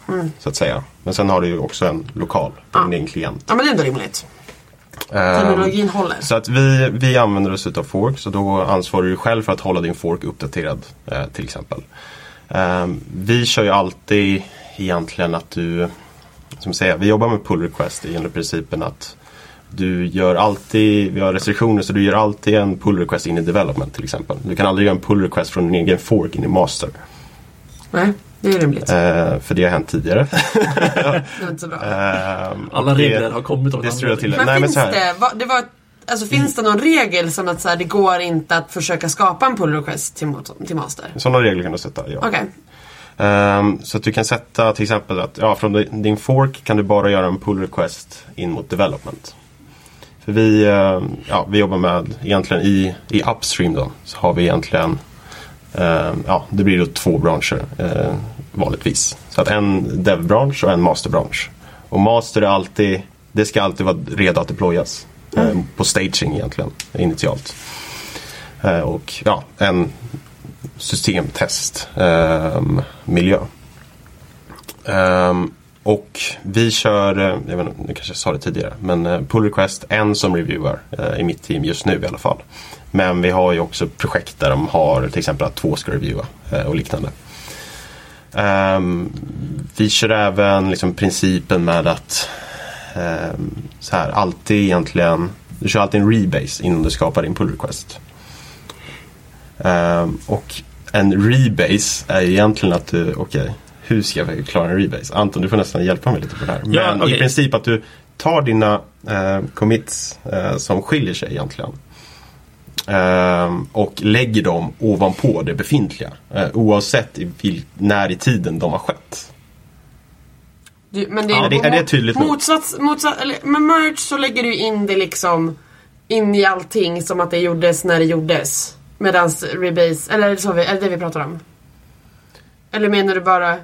mm. så att säga. Men sen har du ju också en lokal, ah. din klient. Ja, men det är ändå rimligt. Um, Terminologin håller. Så att vi, vi använder oss av fork, så då ansvarar du själv för att hålla din fork uppdaterad, eh, till exempel. Um, vi kör ju alltid egentligen att du... Som säger, vi jobbar med pull request enligt principen att du gör alltid, vi har restriktioner så du gör alltid en pull request in i development till exempel. Du kan aldrig göra en pull request från din egen fork in i master. Nej, det är rimligt. Eh, för det har hänt tidigare. Det var inte så bra. Eh, Alla regler har kommit av det. Det till. Men, Nej, finns men det, va, det var, alltså, finns mm. det någon regel som att så här, det går inte att försöka skapa en pull request till, till master? Sådana regler kan du sätta, ja. Okej. Okay. Um, så att du kan sätta till exempel att ja, från din fork kan du bara göra en pull request in mot development. För vi, uh, ja, vi jobbar med egentligen i, i upstream då, så har vi egentligen uh, ja, det blir då två branscher uh, vanligtvis. Så att en dev-bransch och en master-bransch. Och master är alltid, det ska alltid vara redo att deployas mm. uh, på staging egentligen, initialt. Uh, och ja, en systemtest um, miljö um, och vi kör, jag vet inte, nu kanske jag sa det tidigare, men pull request, en som reviewer uh, i mitt team just nu i alla fall, men vi har ju också projekt där de har till exempel att två ska reviewa uh, och liknande. Um, vi kör även liksom principen med att um, så här, alltid egentligen du kör alltid en rebase innan du skapar din pull request. Um, och en rebase är egentligen att du, okej, okay, hur ska jag klara en rebase? Anton, du får nästan hjälpa mig lite på det här. Men ja, okay. I princip att du tar dina uh, commits uh, som skiljer sig egentligen uh, och lägger dem ovanpå det befintliga uh, oavsett i vil- när i tiden de har skett. Du, men det är, ja, det, är det tydligt motsats, motsats, eller, med merge så lägger du in det liksom in i allting som att det gjordes när det gjordes. Medans rebase, eller så vi, eller det vi pratar om. Eller menar du bara?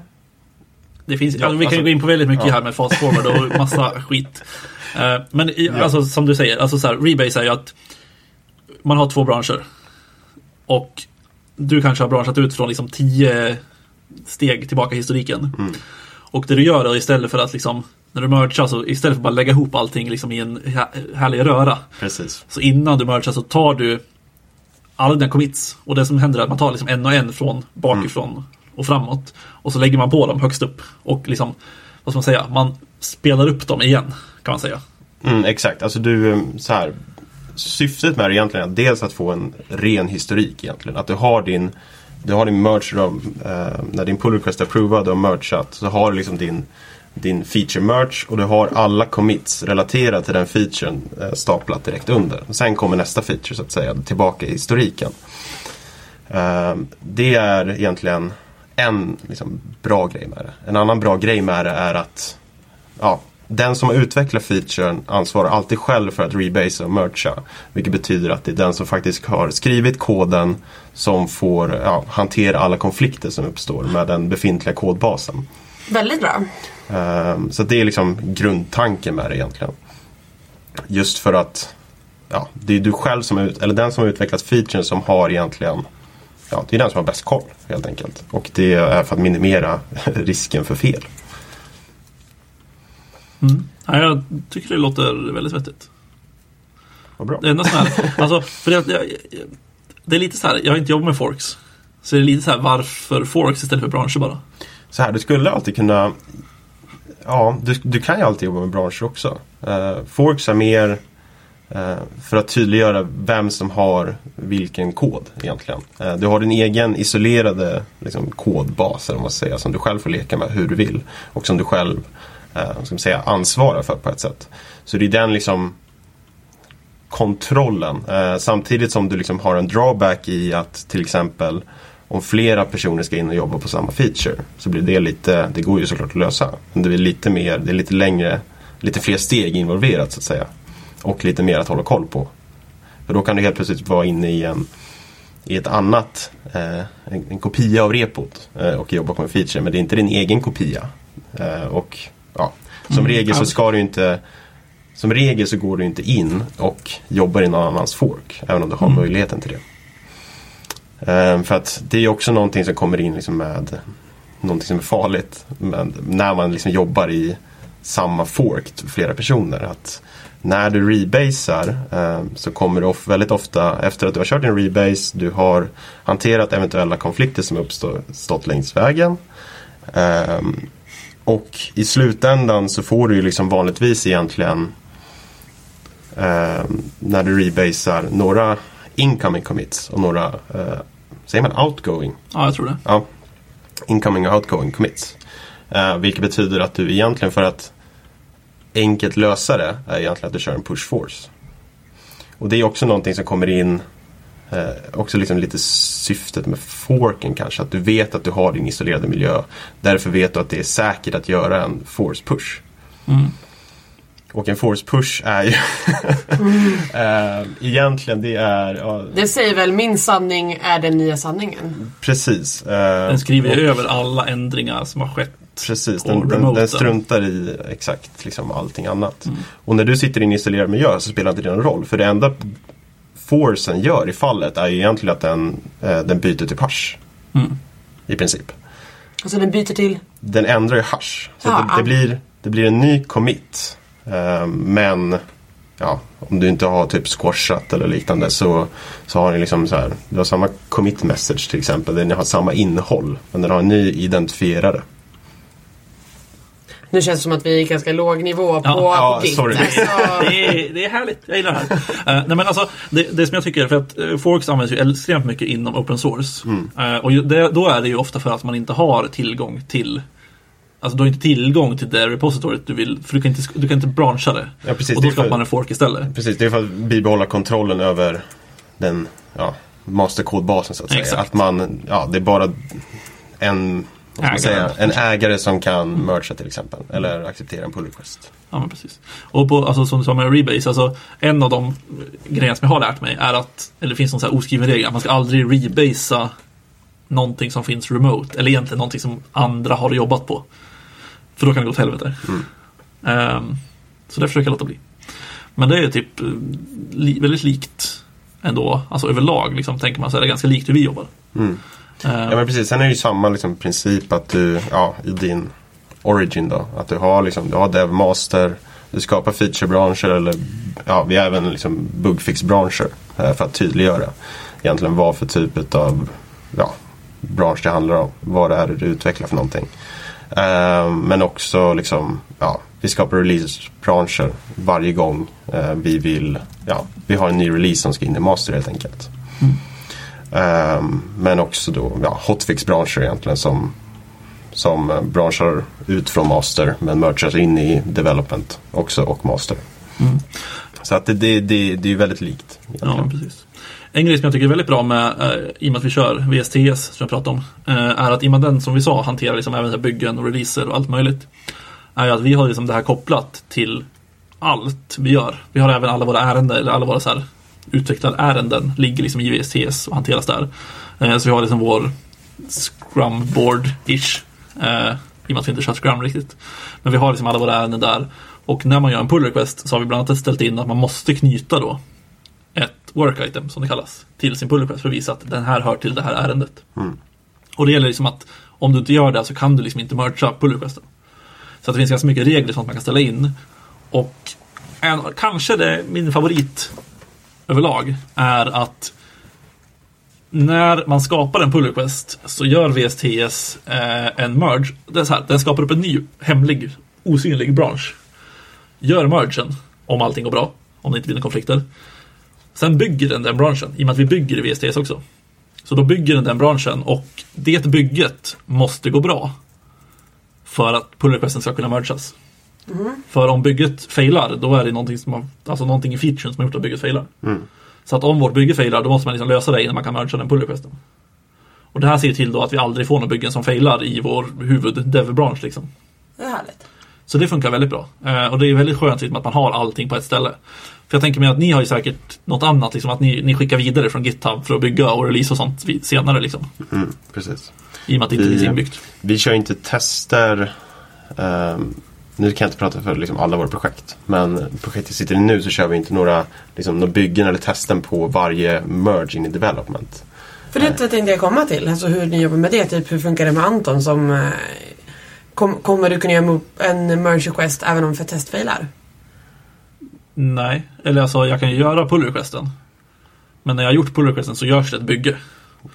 Det finns, ja, alltså, vi kan ju gå in på väldigt mycket ja. här med fast forward och massa skit. Uh, men i, ja. alltså, som du säger, alltså så här, rebase är ju att man har två branscher. Och du kanske har branschat ut från liksom tio steg tillbaka i historiken. Mm. Och det du gör då, istället för att liksom, när du mergar, så istället för att bara lägga ihop allting liksom i en här, härlig röra. Precis. Så innan du mergar så tar du alla dina commits, och det som händer är att man tar liksom en och en från bakifrån mm. och framåt, och så lägger man på dem högst upp och liksom, vad ska man säga, man spelar upp dem igen, kan man säga. Mm, exakt, alltså du så här, syftet med det egentligen är dels att få en ren historik egentligen, att du har din du har din merge då, eh, när din pull request är provad och mergeat, så har du liksom din, din feature merge, och du har alla commits relaterade till den featuren eh, staplat direkt under. Sen kommer nästa feature så att säga tillbaka i historiken. Eh, det är egentligen en liksom, bra grej med det. En annan bra grej med det är att ja, den som har utvecklat featuren ansvarar alltid själv för att rebase och mergea, vilket betyder att det är den som faktiskt har skrivit koden som får ja, hantera alla konflikter som uppstår med den befintliga kodbasen. Väldigt bra. Um, så det är liksom grundtanken med det egentligen. Just för att ja, det är du själv som är ut, eller den som har utvecklat featuren som har egentligen ja, det är den som har bäst koll helt enkelt. Och det är för att minimera risken för fel. Mm. Ja, jag tycker det låter väldigt vettigt. Vad bra. Det är nästan här, alltså, för det, jag, det är lite så här, jag har inte jobbat med forks. Så det är lite så här, varför forks istället för branscher bara? Så här, du skulle alltid kunna ja, du, du kan ju alltid jobba med branscher också. Uh, forks är mer uh, för att tydliggöra vem som har vilken kod egentligen. Uh, du har din egen isolerade liksom, kodbas eller vad man säger, som du själv får leka med hur du vill och som du själv uh, ska man säga, ansvarar för på ett sätt. Så det är den liksom kontrollen. Uh, samtidigt som du liksom har en drawback i att till exempel om flera personer ska in och jobba på samma feature så blir det lite, det går ju såklart att lösa. Men det är lite mer, det är lite längre, lite fler steg involverat så att säga. Och lite mer att hålla koll på. För då kan du helt plötsligt vara inne i en i ett annat, eh, en, en kopia av repot eh, och jobba på en feature. Men det är inte din egen kopia. Eh, och ja, som mm, regel så ska du inte, som regel så går du inte in och jobbar i någon annans fork. Även om du har mm. möjligheten till det. Um, för att det är också någonting som kommer in liksom med någonting som är farligt med, när man liksom jobbar i samma fork för flera personer, att när du rebasar um, så kommer du of- väldigt ofta efter att du har kört en rebase, du har hanterat eventuella konflikter som uppstått längs vägen um, och i slutändan så får du ju liksom vanligtvis egentligen um, när du rebasar några incoming commits och några eh, säger man outgoing? Ja, jag tror det. Ja, incoming och outgoing commits. Eh, vilket betyder att du egentligen för att enkelt lösa det är egentligen att du kör en push force. Och det är också någonting som kommer in Eh, också liksom lite syftet med forken kanske, att du vet att du har din isolerade miljö, därför vet du att det är säkert att göra en force push. Mm. Och en force push är ju mm. eh, egentligen det är ja, det säger väl min sanning är den nya sanningen. Precis. Eh, den skriver och, över alla ändringar som har skett. Precis, den, den, den struntar i exakt liksom allting annat. Mm. Och när du sitter i en isolerad miljö så spelar det inte någon roll, för det enda forcen gör i fallet är ju egentligen att den, eh, den byter till hash. Mm. I princip. Och så den byter till? Den ändrar ju hash. Så ja, det, det, blir, det blir en ny commit. Eh, men ja, om du inte har typ squashat eller liknande så, så har ni liksom så här, du har samma commit message till exempel, den har samma innehåll, men den har en ny identifierare. Nu känns det som att vi är ganska låg nivå på, ja, på Git. Sorry. det, är, det är härligt, jag gillar det här. Uh, nej, men alltså, det, det som jag tycker är för att uh, forks används ju extremt mycket inom open source. Mm. Uh, och det, då är det ju ofta för att man inte har tillgång till, alltså du har inte tillgång till det repositoriet du vill, för du kan inte, du kan inte brancha det. Ja, precis, och då skapar man en fork istället. Precis, det är för att bibehålla kontrollen över den ja, masterkodbasen så att säga. Exakt. Att man, ja, det är bara en... Säga, en ägare som kan mm. mercha till exempel, eller acceptera en pull request. Ja, men precis. Och på, alltså, som du sa med rebase, alltså, en av de grejerna som jag har lärt mig är att, eller det finns någon så här oskriven regel, att man ska aldrig rebasea någonting som finns remote, eller egentligen någonting som andra har jobbat på, för då kan det gå åt helvete. mm. um, Så det försöker jag låta bli. Men det är typ li- väldigt likt ändå, alltså överlag liksom, tänker man så här, det är ganska likt hur vi jobbar. Mm. Ja, men precis. Sen är det ju samma liksom, princip att du, ja, i din origin då, att du har liksom, du har dev master, du skapar featurebranscher eller, ja, vi har även liksom bugfixbranscher för att tydliggöra egentligen vad för typ av ja, bransch det handlar om, vad det är du utvecklar för någonting. Men också liksom, ja, vi skapar releasebranscher varje gång vi vill, ja, vi har en ny release som ska in i master helt enkelt. Mm. Um, men också då ja, hotfix-branscher egentligen som, som branschar ut från master men merchas in i development också och master. Mm. Så att det, det, det, det är väldigt likt egentligen. Ja, precis. En grej som jag tycker är väldigt bra med eh, i och med att vi kör V S T S som jag pratade om eh, är att i och med den som vi sa hanterar liksom även byggen och releaser och allt möjligt är ju att vi har liksom det här kopplat till allt vi gör. Vi har även alla våra ärenden eller alla våra så här utvecklade ärenden ligger liksom i V S T S och hanteras där. Eh, så vi har liksom vår Scrum-board-ish eh, i och med att vi inte kört Scrum riktigt. Men vi har liksom alla våra ärenden där. Och när man gör en pull request så har vi bland annat ställt in att man måste knyta då ett work item, som det kallas, till sin pull request för att visa att den här hör till det här ärendet. Mm. Och det gäller liksom att om du inte gör det så kan du liksom inte mercha pull requesten. Så att det finns ganska mycket regler som man kan ställa in. Och en, kanske det är min favorit överlag är att när man skapar en pull request så gör V S T S eh, en merge. Det är så här, den skapar upp en ny hemlig, osynlig bransch. Gör mergen om allting går bra, om det inte blir några konflikter. Sen bygger den den branschen, i och med att vi bygger i V S T S också. Så då bygger den den branschen och det bygget måste gå bra för att pull requesten ska kunna mergas. Mm. För om bygget failar, då är det någonting som har, alltså någonting i featuren som har gjort att bygget failar. Mm. Så att om vårt bygge failar, då måste man liksom lösa det innan man kan merga den pull requesten. Och det här ser till då att vi aldrig får några byggen som failar i vår huvud-dev-bransch liksom. Det är härligt. Så det funkar väldigt bra. Eh, och det är väldigt skönt liksom, att man har allting på ett ställe. För jag tänker mig att ni har ju säkert något annat liksom, att ni, ni skickar vidare från GitHub för att bygga och release och sånt vid, senare liksom. Mm, precis. I och med att det inte finns inbyggt. Vi kör inte tester. Um... Nu kan jag inte prata för liksom alla våra projekt, men projektet sitter i nu så kör vi inte några, liksom, några byggen eller testen på varje merge in i development. För det tänkte jag komma till, alltså hur ni jobbar med det, typ hur funkar det med Anton som kom, kommer du kunna göra en merge request även om för testfilar? Nej, eller alltså jag kan göra pull requesten, men när jag har gjort pull requesten så görs det ett bygge.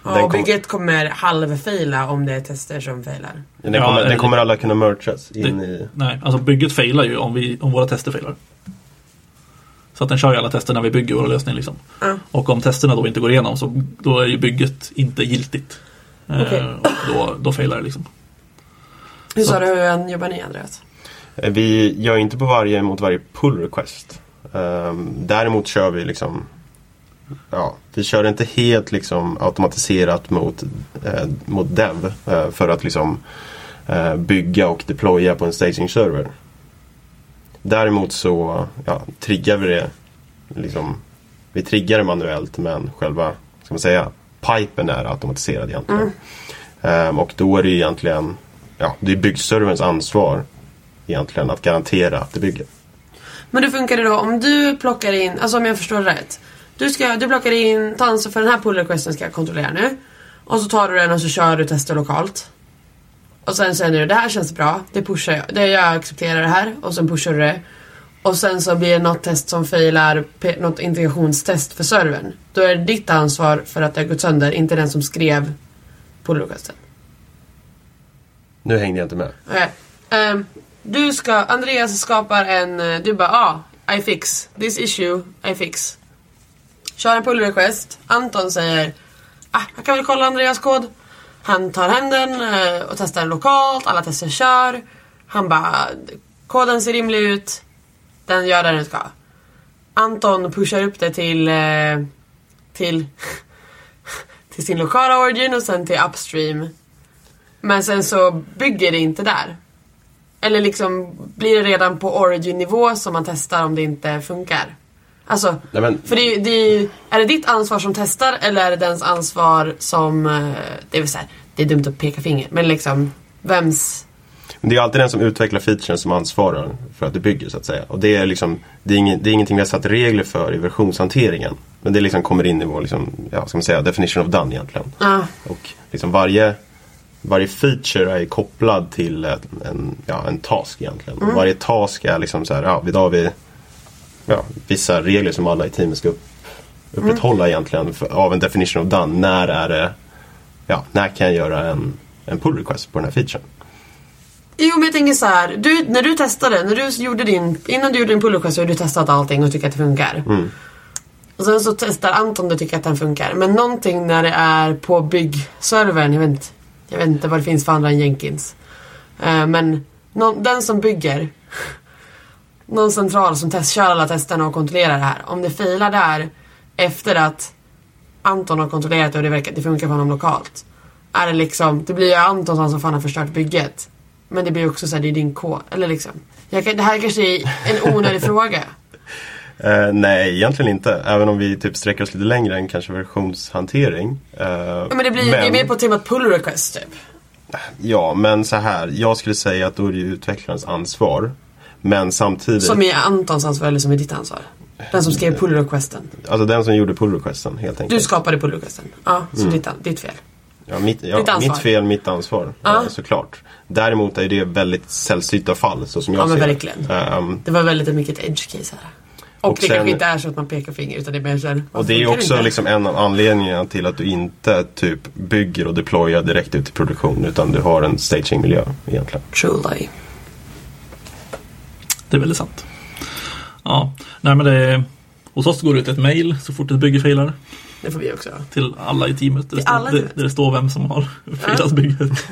Den och bygget kommer, kommer halvfaila om det är tester som failar. Den kommer, ja, den kommer alla kunna merchas in det, i... Nej, alltså bygget failar ju om, vi, om våra tester failar. Så att den kör ju alla tester när vi bygger vår lösning liksom. Mm. Och om testerna då inte går igenom så då är ju bygget inte giltigt. Okay. eh, Och då, då failar det liksom. Hur så sa du, hur jobbar ni, Andreas? Vi gör inte på varje mot varje pull request. um, Däremot kör vi liksom ja, vi kör inte helt liksom automatiserat mot, eh, mot dev eh, för att liksom eh, bygga och deploya på en staging-server. Däremot så ja, triggar vi det liksom, vi triggar det manuellt, men själva, ska man säga, pipen är automatiserad egentligen. Mm. Um, och då är det egentligen ja, det är byggserverns ansvar egentligen att garantera att det bygger. Men det funkar det då om du plockar in, alltså om jag förstår det rätt, du, ska, du plockar in, ta ansvar för den här pull requesten ska jag kontrollera nu, och så tar du den och så kör du tester lokalt. Och sen säger du, det här känns bra, det pushar jag, det, jag accepterar det här, och sen pushar du det. Och sen så blir det något test som failar, något integrationstest för servern. Då är det ditt ansvar för att det har gått sönder, inte den som skrev pull requesten. Nu hängde jag inte med. Okej. Okay. Um, du ska, Andreas skapar en, du bara, ja, ah, I fix, this issue, I fix. Kör en pull request. Anton säger, ah, jag kan väl kolla Andreas kod. Han tar hem den och testar den lokalt. Alla tester kör. Han bara, koden ser rimlig ut. Den gör det den ska. Anton pushar upp det till till till sin lokala origin och sen till upstream. Men sen så bygger det inte där. Eller liksom blir det redan på origin-nivå som man testar om det inte funkar. Alltså, nej, men... för det, det, är det ditt ansvar som testar eller är det dens ansvar som, det vill säga, det är dumt att peka finger, men liksom, vems... Det är alltid den som utvecklar featuren som ansvarar för att det bygger, så att säga. Och det är liksom, det är, ing, det är ingenting vi har satt regler för i versionshanteringen. Men det liksom kommer in i vår, liksom, ja, ska man säga, definition of done egentligen. Ah. Och liksom varje, varje feature är kopplad till en, en, ja, en task egentligen. Mm. Och varje task är liksom så här, ja, idag har vi ja, vissa regler som alla i teamet ska upp, upprätthålla mm. egentligen för, av en definition of done. När är det, ja, när kan jag göra en, en pull request på den här featuren? Jo, men jag tänker så här, du, när du testade, när du gjorde din, innan du gjorde din pull request så har du testat allting och tycker att det funkar. Mm. Och sen så testar Anton och tycker att den funkar. Men någonting när det är på byggservern, jag vet inte, jag vet inte vad det finns för andra än Jenkins. Uh, men någon, den som bygger, någon central som test, kör alla testerna och kontrollerar det här. Om det failar där efter att Anton har kontrollerat det och det, verkar, det funkar på honom lokalt. Är det liksom, det blir ju Anton som fan har förstört bygget. Men det blir också så här, det är din K. Eller liksom. Jag kan, det här kanske är en onödig fråga. Uh, nej, egentligen inte. Även om vi typ sträcker oss lite längre än kanske versionshantering. Uh, ja, men det blir men... mer på temat pull request typ. Ja, men så här. Jag skulle säga att då är det utvecklarens ansvar. Men samtidigt... Som är Antons ansvar eller som är ditt ansvar? Den som skrev pull requesten. Alltså den som gjorde pull requesten, helt enkelt. Du skapade pull requesten. Ja, så mm. ditt, ditt fel. Ja, mitt, ja, mitt fel, mitt ansvar, ah. eh, såklart. Däremot är det väldigt sällsynta fall, så som jag ja, ser verkligen. Um, det var väldigt mycket ett edge-case här. Och, och det sen, kanske inte är så att man pekar finger, utan det är mer så här, och det är också det liksom en av anledningarna till att du inte typ bygger och deployar direkt ut i produktion, utan du har en staging-miljö egentligen. Truly. Det är väldigt sant. Ja, nej men det är... Hos oss går det ut ett mejl så fort ett bygge failar. Det får vi också. Till alla i teamet. Där det, står, där, där det står vem som har failat ja. bygget.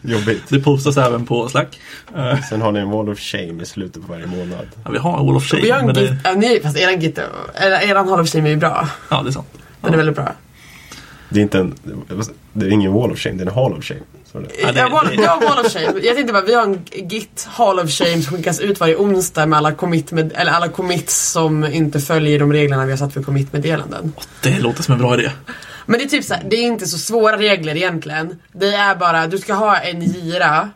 Jobbigt. Det postas även på Slack. Sen har ni en wall of shame i slutet på varje månad. Ja, vi har en wall of shame. Vi har en men git, det... äh, nej, fast eran, git, eran wall of shame är ju bra. Ja, det är sant. Den ja. är väldigt bra. Det är, inte en, det är ingen wall of shame, det är en hall of shame. Så det... Ja, det är wall, ja, wall of shame. Jag tänkte bara, vi har en git hall of shame som skickas ut varje onsdag med alla, commit med, eller alla commits som inte följer de reglerna vi har satt för commit-meddelanden. Oh, det låter som en bra idé. Men det är typ så här, det är inte så svåra regler egentligen. Det är bara, du ska ha en Jira,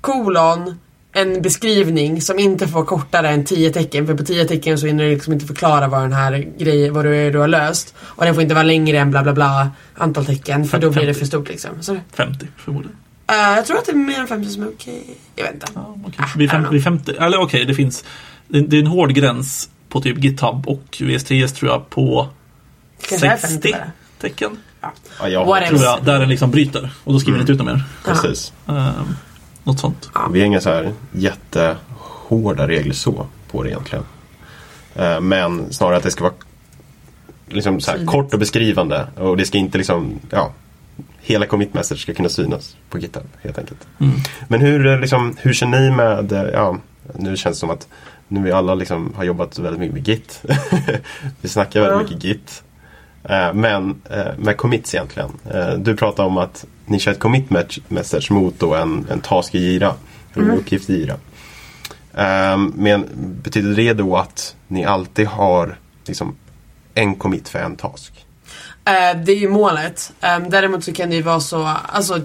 kolon, en beskrivning som inte får kortare än tio tecken. För på tio tecken så hinner du liksom inte förklara vad den här grejen, vad du, du har löst. Och den får inte vara längre än bla bla bla antal tecken. För då blir det för stort liksom. Så... femtio förmodligen. Uh, jag tror att det är mer än femtio som är okej. Okay. Jag vet inte. Ja, okay. ah, vi är femtio. Eller okej, okay, det finns. Det, det är en hård gräns på typ GitHub och V S T S tror jag på sextio tecken. Ja. Ja, jag tror jag, där den liksom bryter. Och då skriver mm. ni inte ut mer. Precis. Uh, Något sånt. Ja. Vi har inga så här jättehårda regler så på det egentligen. Men snarare att det ska vara liksom så här kort och beskrivande. Och det ska inte liksom, ja, hela commit message ska kunna synas på GitHub helt enkelt. Mm. Men hur, liksom, hur känner ni med, ja, nu känns det som att nu vi alla liksom har jobbat väldigt mycket med Git. Vi snackar väldigt ja. mycket Git. Men med commits egentligen. Du pratade om att ni kör ett commit message mot då en, en task i Jira. Mm. En uppgift i Jira. Men betyder det då att ni alltid har liksom en commit för en task? Det är ju målet. Däremot så kan det ju vara så... Alltså,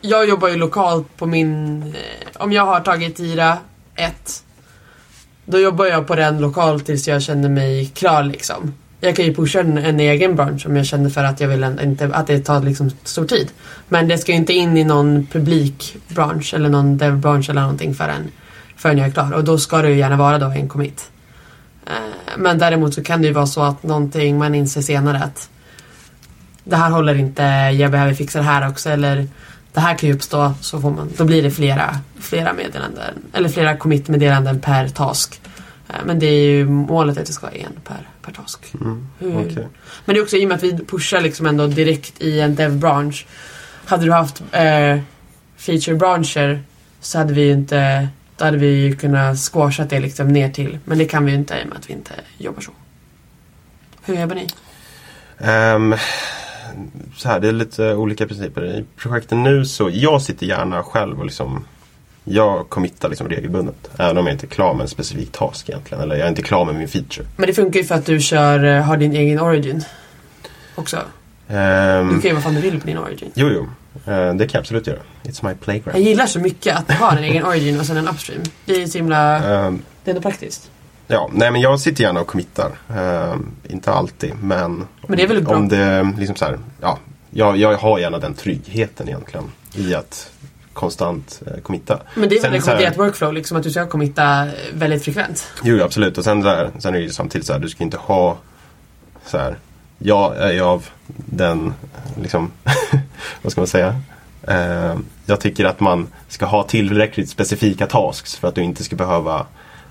jag jobbar ju lokalt på min... Om jag har tagit Jira ett, då jobbar jag på den lokalt tills jag känner mig klar liksom. Jag kan ju pusha en, en egen bransch om jag känner för att jag vill en, inte, att det tar liksom stor tid. Men det ska ju inte in i någon publikbransch eller någon devbransch eller någonting förrän, förrän jag är klar. Och då ska det ju gärna vara då en commit. Men däremot så kan det ju vara så att någonting man inser senare att det här håller inte, jag behöver fixa det här också, eller det här kan ju uppstå, så får man, då blir det flera, flera meddelanden eller flera commit-meddelanden per task. Men det är ju målet att det ska vara en per, per task. Mm, okay. Men det är också i och med att vi pushar liksom ändå direkt i en dev-bransch. Hade du haft eh, feature-branscher så hade vi ju inte, då hade vi ju kunnat squasha det liksom ner till. Men det kan vi ju inte i och med att vi inte jobbar så. Hur jobbar ni? Um, så här, det är lite olika principer. I projekten nu så, jag sitter gärna själv och liksom, jag committar liksom regelbundet. Även om jag inte är klar med en specifik task egentligen. Eller jag är inte klar med min feature. Men det funkar ju för att du kör, har din egen origin också. Um, du kan ju vad fan du vill på din origin. Jo, jo. Det kan jag absolut göra. It's my playground. Jag gillar så mycket att du har en egen origin och sen en upstream. Det är så himla... Um, det är ändå praktiskt. Ja, nej men jag sitter gärna och committar. Um, inte alltid, men... Men det är väl bra. Om det liksom så här... Ja, jag, jag har gärna den tryggheten egentligen i att... konstant eh, committa. Men det är väl en kommenterat workflow, liksom att du ska committa väldigt frekvent. Jo, absolut. Och sen, där, sen är det ju samtidigt så här, du ska inte ha så här, jag är av den, liksom, vad ska man säga? Eh, jag tycker att man ska ha tillräckligt specifika tasks för att du inte ska behöva,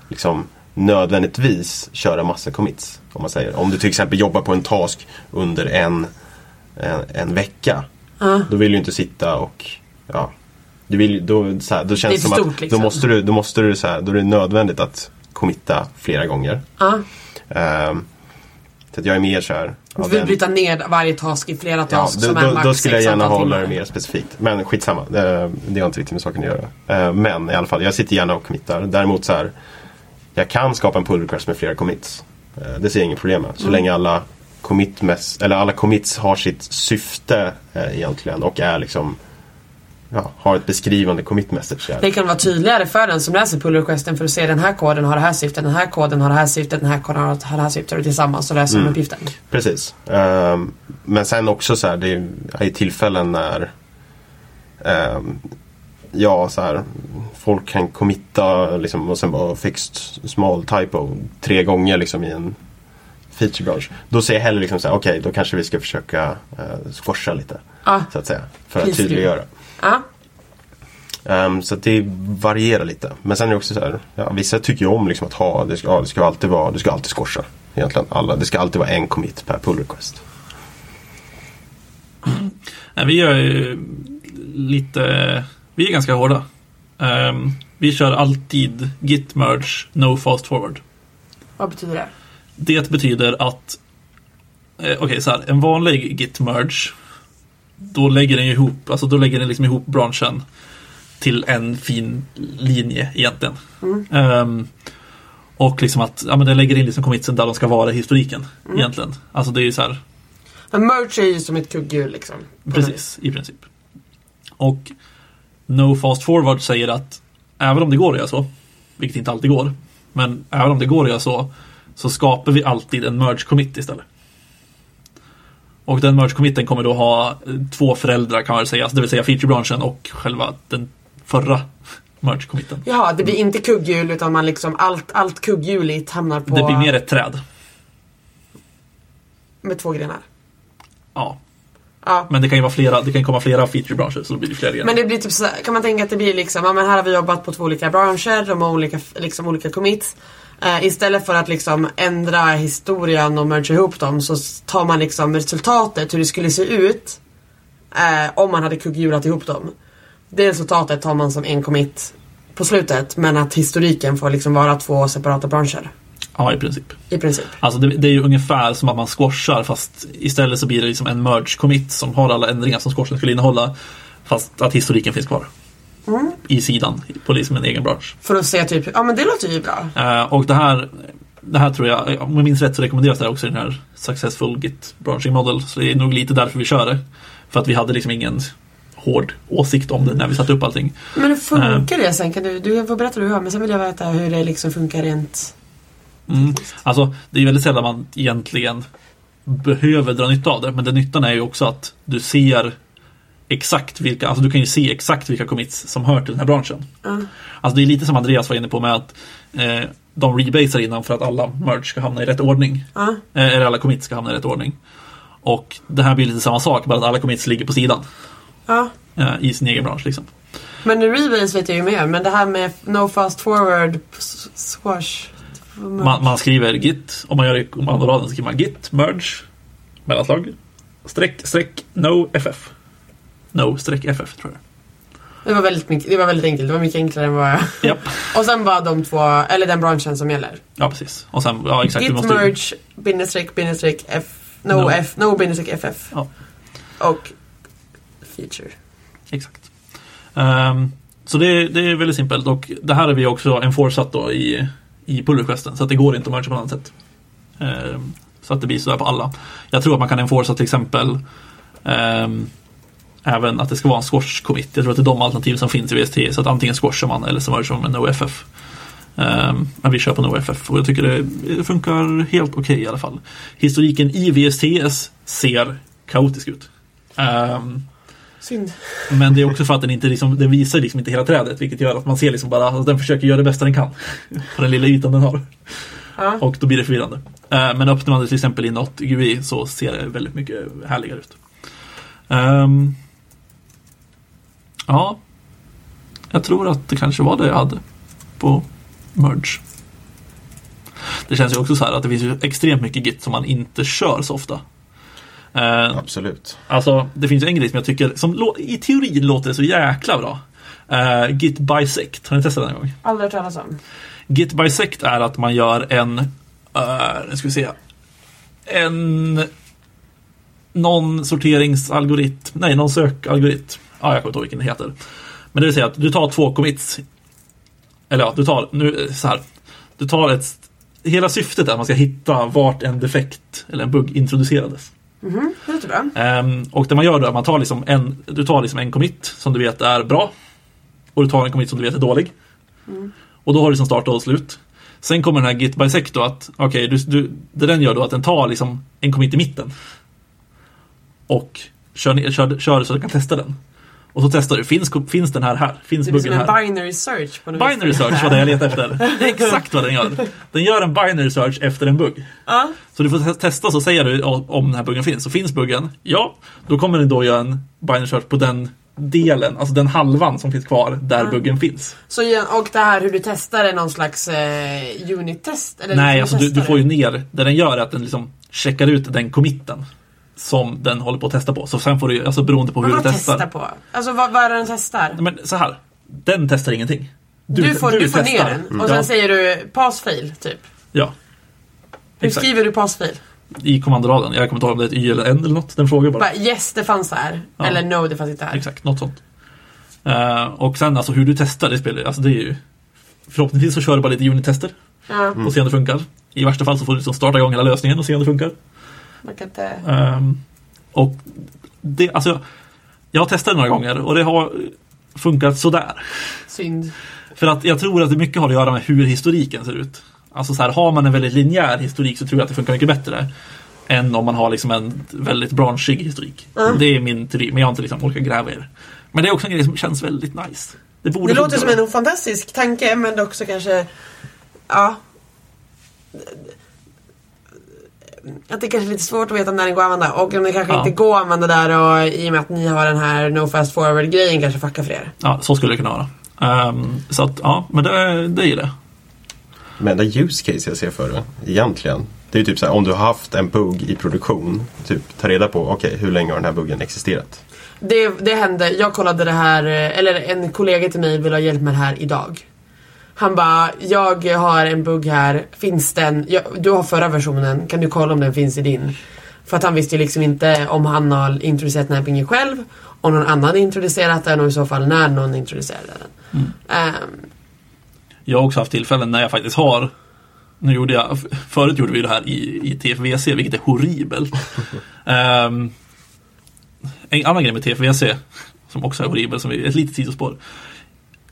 liksom, nödvändigtvis köra massa commits, om man säger. Om du till exempel jobbar på en task under en, en, en vecka, uh. då vill du inte sitta och, ja, du vill då så här, då känns det som stort, att liksom. då måste du då måste du så här, då är det nödvändigt att committa flera gånger. Ja. Uh. Um, så att jag är mer så här, du vill den, bryta ner varje task i flera task ja, då, som då, är max. Då skulle jag gärna hålla det mer specifikt. Men skitsamma, det, det har inte riktigt med saken att göra. Uh, men i alla fall, jag sitter gärna och committar. Däremot så här, jag kan skapa en pull request med flera commits. Uh, det ser jag inget problem med. Så mm. länge alla commit mess, eller alla commits har sitt syfte uh, egentligen och är liksom ja, har ett beskrivande commit message. Det kan vara tydligare för den som läser pull requesten för att se den här koden har det här syftet, den här koden har det här syftet, den här koden har det här syftet och tillsammans så läser man mm. uppgiften. Precis. Um, men sen också så här, det är, är tillfällen när um, ja, så här, folk kan committa liksom, och sen bara fixed small typo tre gånger liksom i en featurebransch. Då säger jag hellre liksom så här, okej, okay, då kanske vi ska försöka uh, squasha lite ah, så att säga, för att tydliggöra. Uh-huh. Um, så det varierar lite. Men sen är det också så här, ja, vissa tycker ju om liksom att ha, det ska, ja, det ska alltid vara, det ska alltid skorsa egentligen alla, det ska alltid vara en commit per pull request. Mm. Nej, vi gör ju lite, vi är ganska hårda. Um, vi kör alltid git merge, no fast forward. Vad betyder det? Det betyder att eh, okej okay, så här, en vanlig git merge, då lägger den ihop, alltså då lägger den liksom ihop branschen till en fin linje egentligen. Mm. Um, och liksom att ja men den lägger in liksom commitsen där de ska vara i historiken mm. egentligen. Alltså det är ju så här. Men merge är ju som ett kugghjul liksom. Precis, i princip. Och no fast forward säger att även om det går att göra så, vilket inte alltid går, men även om det går att göra så, så skapar vi alltid en merge commit istället. Och den merge-committen kommer då ha två föräldrar kan man säga, det vill säga featurebranschen och själva den förra merge-committen. Ja, det blir inte kugghjul utan man liksom allt, allt kugghjuligt hamnar på... Det blir mer ett träd. Med två grenar? Ja. ja. Men det kan ju vara flera, det kan komma flera featurebranscher så då blir det flera grenar. Men det blir typ så, kan man tänka att det blir liksom, ja men här har vi jobbat på två olika branscher, de har olika, liksom olika commits. Uh, istället för att liksom ändra historien och merge ihop dem så tar man liksom resultatet, hur det skulle se ut uh, om man hade kugghjulat ihop dem. Det resultatet tar man som en commit på slutet, men att historiken får liksom vara två separata branscher. Ja, i princip. I princip. Alltså det, det är ju ungefär som att man squashar, fast istället så blir det liksom en merge commit som har alla ändringar som squashen skulle innehålla, fast att historiken finns kvar. Mm. I sidan, på liksom en egen bransch. För att se typ, ja men det låter ju bra. Uh, och det här, det här tror jag, om jag minns rätt så rekommenderas det här också i den här Successful Git Branching Model, så det är nog lite därför vi kör det. För att vi hade liksom ingen hård åsikt om det när vi satte upp allting. Men hur funkar uh, det sen? Kan du, du får berätta hur du har, men sen vill jag veta hur det liksom funkar rent. Mm. Alltså det är väldigt sällan man egentligen behöver dra nytta av det, men den nyttan är ju också att du ser exakt vilka, alltså du kan ju se exakt vilka commits som hör till den här branschen. Mm. Alltså det är lite som Andreas var inne på med att eh, de rebasar innan för att alla merge ska hamna i rätt ordning. Mm. Eh, eller alla commits ska hamna i rätt ordning. Och det här blir lite samma sak, bara att alla commits ligger på sidan. Mm. Eh, i sin egen bransch liksom. Men rebase vet jag ju mer, men det här med no fast forward squash. Man, man skriver git, om man gör det om andra raden skriver man git, merge, mellanslag, streck, streck, no, ff. No, streck, ff, tror jag. Det var väldigt, mycket, det var väldigt enkelt, det var mycket enklare än vad jag... Yep. Och sen bara de två, eller den branschen som gäller. Ja, precis. Och sen, ja, exakt, git, måste... merge, bindestreck, bindestreck, f, no, no. f, no, bindestreck, ff. Ja. Och feature. Exakt. Um, så det, det är väldigt simpelt, och det här är vi också enforceat då i... i pull-requesten, så att det går inte att merge på något annat sätt. Eh, så att det blir sådär på alla. Jag tror att man kan enforca till exempel eh, även att det ska vara en squash-commit. Jag tror att det är de alternativ som finns i V S T, så att antingen squashar man eller så merger man med NoFF. Eh, men vi kör på NoFF, och jag tycker det funkar helt okej okay, i alla fall. Historiken i V S T S ser kaotisk ut. Eh, Synd. Men det är också för att den inte liksom, den visar liksom inte hela trädet, vilket gör att man ser liksom bara att alltså, den försöker göra det bästa den kan på den lilla ytan den har. Ja. Och då blir det förvirrande. Uh, men öppnar man det till exempel i något G U I så ser det väldigt mycket härligare ut. Um, ja, jag tror att det kanske var det jag hade på merge. Det känns ju också så här att det finns ju extremt mycket git som man inte kör så ofta. Uh, Absolut. Alltså det finns ju en grej som jag tycker som lo- i teorin låter så jäkla bra. uh, Git bisect, har ni testat den en gång? Aldrig talas om. Git bisect är att man gör en uh, ska vi se, en någon sorteringsalgoritm, nej någon sökalgoritm, ja ah, jag kommer inte ihåg vilken det heter, men det vill säga att du tar två commits, eller ja, du tar nu så här, du tar ett, hela syftet är att man ska hitta vart en defekt eller en bugg introducerades. Mm-hmm, det är bra. Um, och det man gör då är att man tar liksom en, du tar liksom en commit som du vet är bra, och du tar en commit som du vet är dålig. Mm. Och då har du liksom start och slut. Sen kommer den här git bisect då att okej, okay, du, du, det den gör då att den tar liksom en commit i mitten och kör, kör, kör så att du kan testa den. Och så testar du, finns, finns den här här? Finns det buggen här? Det är en binary search på något vis. Binary search var det jag letade efter. Det är exakt vad den gör. Den gör en binary search efter en bugg. Uh. Så du får testa, så säger du om den här buggen finns. Så finns buggen, ja, då kommer den då göra en binary search på den delen, alltså den halvan som finns kvar där uh. buggen finns. Så, och det här hur du testar är någon slags eh, unit-test? Eller nej, alltså du, du får ju ner, där den gör att den liksom checkar ut den committen som den håller på att testa på. Så sen får du, alltså beroende på men hur du testar. Vad testar på? Alltså vad, vad är det den testar? Men så här, den testar ingenting. Du, du får, du du får ner den, mm. och sen ja. Säger du pass-fail, typ. Ja. Hur exakt. Skriver du pass-fail? I kommandoraden. Jag kommer inte ihåg om det är ett y eller en eller något. Den frågar bara. bara yes, det fanns här. Ja. Eller no, det fanns inte här. Exakt, något sånt. Uh, och sen alltså hur du testar det spelar, alltså det är ju förhoppningsvis så kör du bara lite unit-tester. Ja. Mm. Och se om det funkar. I värsta fall så får du liksom starta igång hela lösningen och se om det funkar. Man kan inte... um, och det, alltså jag, jag har testat några gånger och det har funkat sådär. Synd. För att jag tror att det mycket har att göra med hur historiken ser ut. Alltså så här, har man en väldigt linjär historik så tror jag att det funkar mycket bättre än om man har liksom en väldigt branschig historik. Mm. Det är min teori, men jag har inte liksom orkat gräva i det. Men det är också en grej som känns väldigt nice. Det, borde det låter som en fantastisk tanke, men också kanske ja att det kanske är lite svårt att veta om när den går att använda. Och om det kanske ja. Inte går att använda där, och i och med att ni har den här no fast forward-grejen kanske fuckar för er. Ja, så skulle det kunna vara. um, Så att, ja, men det, det är ju det. Men det use case jag ser för det egentligen, det är ju typ så här, om du har haft en bugg i produktion, typ ta reda på, okej, okay, hur länge har den här buggen existerat? det, det hände, jag kollade det här, eller en kollega till mig vill ha hjälp med det här idag. Han bara, jag har en bugg här, finns den, jag, du har förra versionen, kan du kolla om den finns i din? För att han visste ju liksom inte om han har introducerat nappingen själv, om någon annan introducerat den, och i så fall när någon introducerade den. Mm. Um, jag har också haft tillfällen när jag faktiskt har, nu gjorde jag, förut gjorde vi det här i, i T F V C, vilket är horribelt. um, en annan grej med T F V C, som också är horribel, som är ett litet sidospår.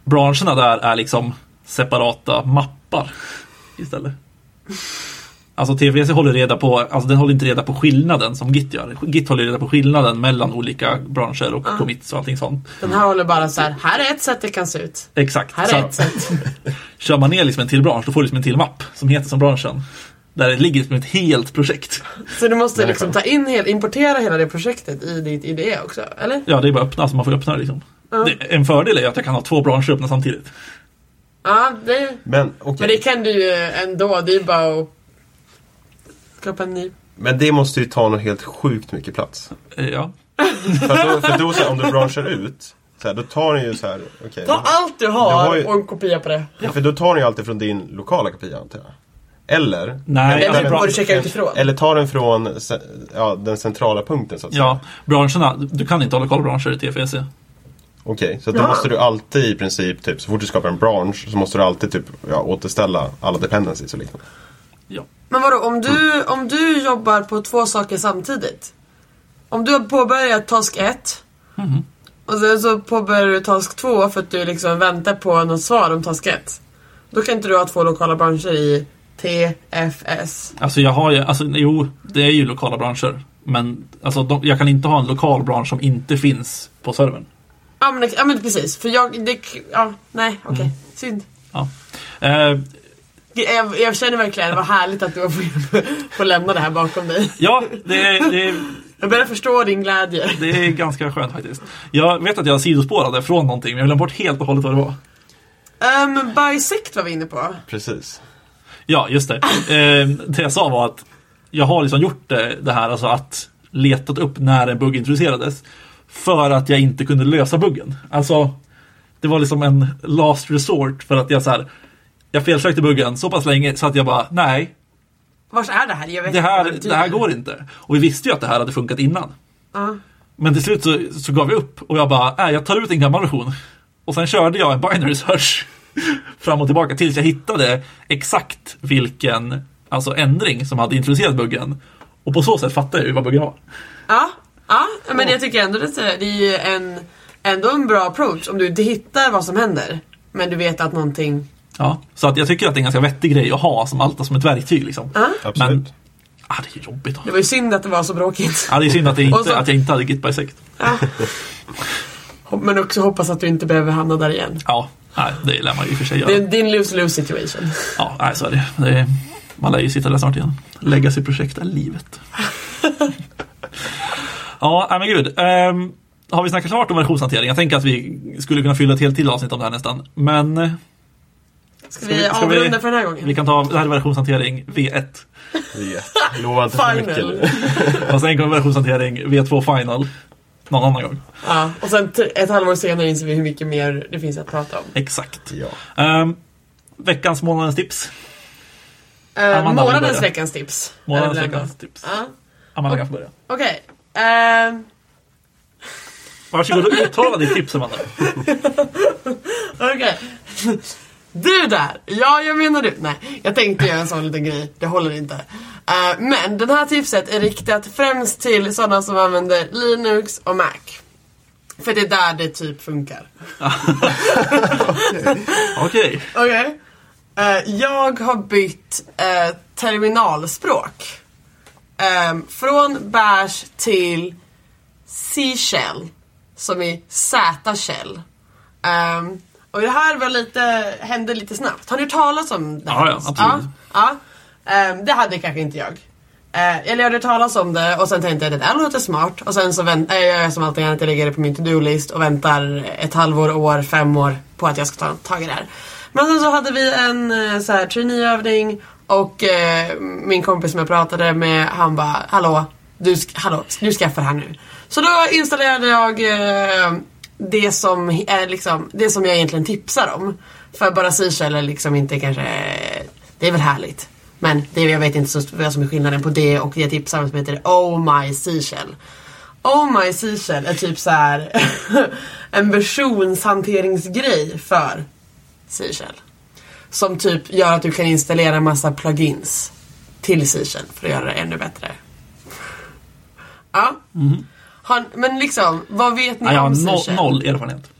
Branscherna där är liksom separata mappar istället. Alltså T F V C håller reda på, alltså den håller inte reda på skillnaden som Git gör. Git håller reda på skillnaden mellan olika branscher och mm. commits och allting sånt. Den här håller bara så här, här är ett sätt det kan se ut. Exakt. Här är ett sätt. Kör man ner liksom en till bransch, då får du liksom en till mapp som heter som branschen. Där det ligger liksom ett helt projekt. Så du måste liksom ta in, helt, importera hela det projektet i ditt I D E också, eller? Ja, det är bara öppna, så alltså man får öppna det liksom. Mm. Det, en fördel är att jag kan ha två branscher öppna samtidigt. Ja, det, men, okay. men det kan du ju ändå, det är bara att skapa en ny. Men det måste ju ta något helt sjukt mycket plats. Ja. För då, för då så här, om du branschar ut, så här, då tar ni ju så här... Okay, ta då, allt du har, du har ju, och en kopia på det. Ja, för då tar ni ju alltid från din lokala kopia, antar jag. Eller nej, den, den, den, checka utifrån. Eller ta den från ja, den centrala punkten så att ja, säga. Branscherna, du kan inte ha lokalbranscher i T F V C. Okej, okay, så då ja. måste du alltid i princip typ, så fort du skapar en bransch så måste du alltid typ ja, återställa alla dependencies och liknande. Ja. Men vadå, om du mm. om du jobbar på två saker samtidigt. Om du har påbörjat task ett mm. och sen så påbörjar du task två för att du liksom väntar på något svar om task ett. Då kan inte du ha två lokala branscher i T F S. Alltså jag har ju, alltså jo, det är ju lokala branscher, men alltså de, jag kan inte ha en lokal bransch som inte finns på servern. Ja men, ja, men precis, för jag det, ja, nej, okej, okay. mm. synd. Ja. Eh, jag, jag känner verkligen, vad härligt att du har fått, fått lämna det här bakom dig. Ja, det är, det är jag börjar förstå din glädje. Det är ganska skönt faktiskt. Jag vet att jag sidospårade från någonting, men jag glömde bort helt och hållet vad det var. Um, bisect var vi inne på. Precis. Ja, just det. Eh, det jag sa var att jag har liksom gjort det, det här, alltså att letat upp när en bugg introducerades för att jag inte kunde lösa buggen. Alltså, det var liksom en last resort för att jag så här, jag felsökte buggen så pass länge så att jag bara, nej. Vars är det här? Jag vet det här, inte. Det här går inte. Och vi visste ju att det här hade funkat innan. Uh. Men till slut så, så gav vi upp och jag bara, nej, jag tar ut en gammal version. Och sen körde jag en binary search fram och tillbaka tills jag hittade exakt vilken alltså ändring som hade introducerat buggen, och på så sätt fattade jag ju vad buggen var. Ja, ja men jag tycker ändå det, det är ju en, ändå en bra approach om du inte hittar vad som händer men du vet att någonting. Ja, så att jag tycker att det är en ganska vettig grej att ha som allt som ett verktyg liksom. Ja. Absolut. Men ah, det är jobbigt. Då. Det var ju synd att det var så bråkigt. Ja, det är synd att, det inte, så... att jag inte hade git bisect. Ja. Men också hoppas att du inte behöver hamna där igen. Ja. Nej, det lär man ju för sig göra. Det är din lose-lose situation. Ja, nej, så är det. det är, man lär ju sitta där snart igen. Lägga sig projekt är livet. Ja, nej men gud. Um, har vi snackat klart om versionshantering? Jag tänker att vi skulle kunna fylla ett helt till avsnitt om det här nästan. Men... Ska, ska vi avrunda för den här gången? Vi kan ta det här versionshantering V ett. V ett. Lova inte för mycket. Och sen kommer versionshantering V två final. Någon annan gång. Ja, och sen t- ett halvår senare inser vi hur mycket mer det finns att prata om. Exakt. Ja. Um, veckans, månadens tips. Uh, månadens, veckans tips. Månadens, veckans tips. Uh. Amanda kan få börja. Okej. Okay. Uh. Varsågod och uttala ditt tips, Amanda. Okej. Okay. Du där! Ja, jag menar du. Nej, jag tänkte göra en sån liten grej. Det håller inte. Uh, men det här tipset är riktat främst till sådana som använder Linux och Mac. För det är där det typ funkar. Okej. Okej. Okay. Uh, jag har bytt uh, terminalspråk. Um, från Bash till C-shell. Som är Z-shell. Um, och det här var lite, hände lite snabbt. Har ni talat om det här? Ja, ja, absolut. Ja, ja. Um, det hade kanske inte jag. Uh, eller jag hade talat om det och sen tänkte jag, det där låter smart. Och sen så vänt- äh, jag är som alltid att jag lägger det på min to-do-list och väntar ett halvår, år, fem år på att jag ska ta tag i det här. Men sen så hade vi en så här traineeövning och uh, min kompis som jag pratade med, han bara, hallå, du, sk- hallå, du skaffar här nu. Så då installerade jag eh, det som är liksom det som jag egentligen tipsar om. För bara Zsh eller liksom inte kanske, det är väl härligt. Men det, jag vet inte så, vad som är skillnaden på det och det tipsar som heter Oh My Zsh. Oh My Zsh är typ så här en versionshanteringsgrej för Zsh. Som typ gör att du kan installera en massa plugins till Zsh för att göra det ännu bättre. Ja. Mm. Han, men liksom, vad vet ni ja, om Zsh? Jag har noll erfarenhet.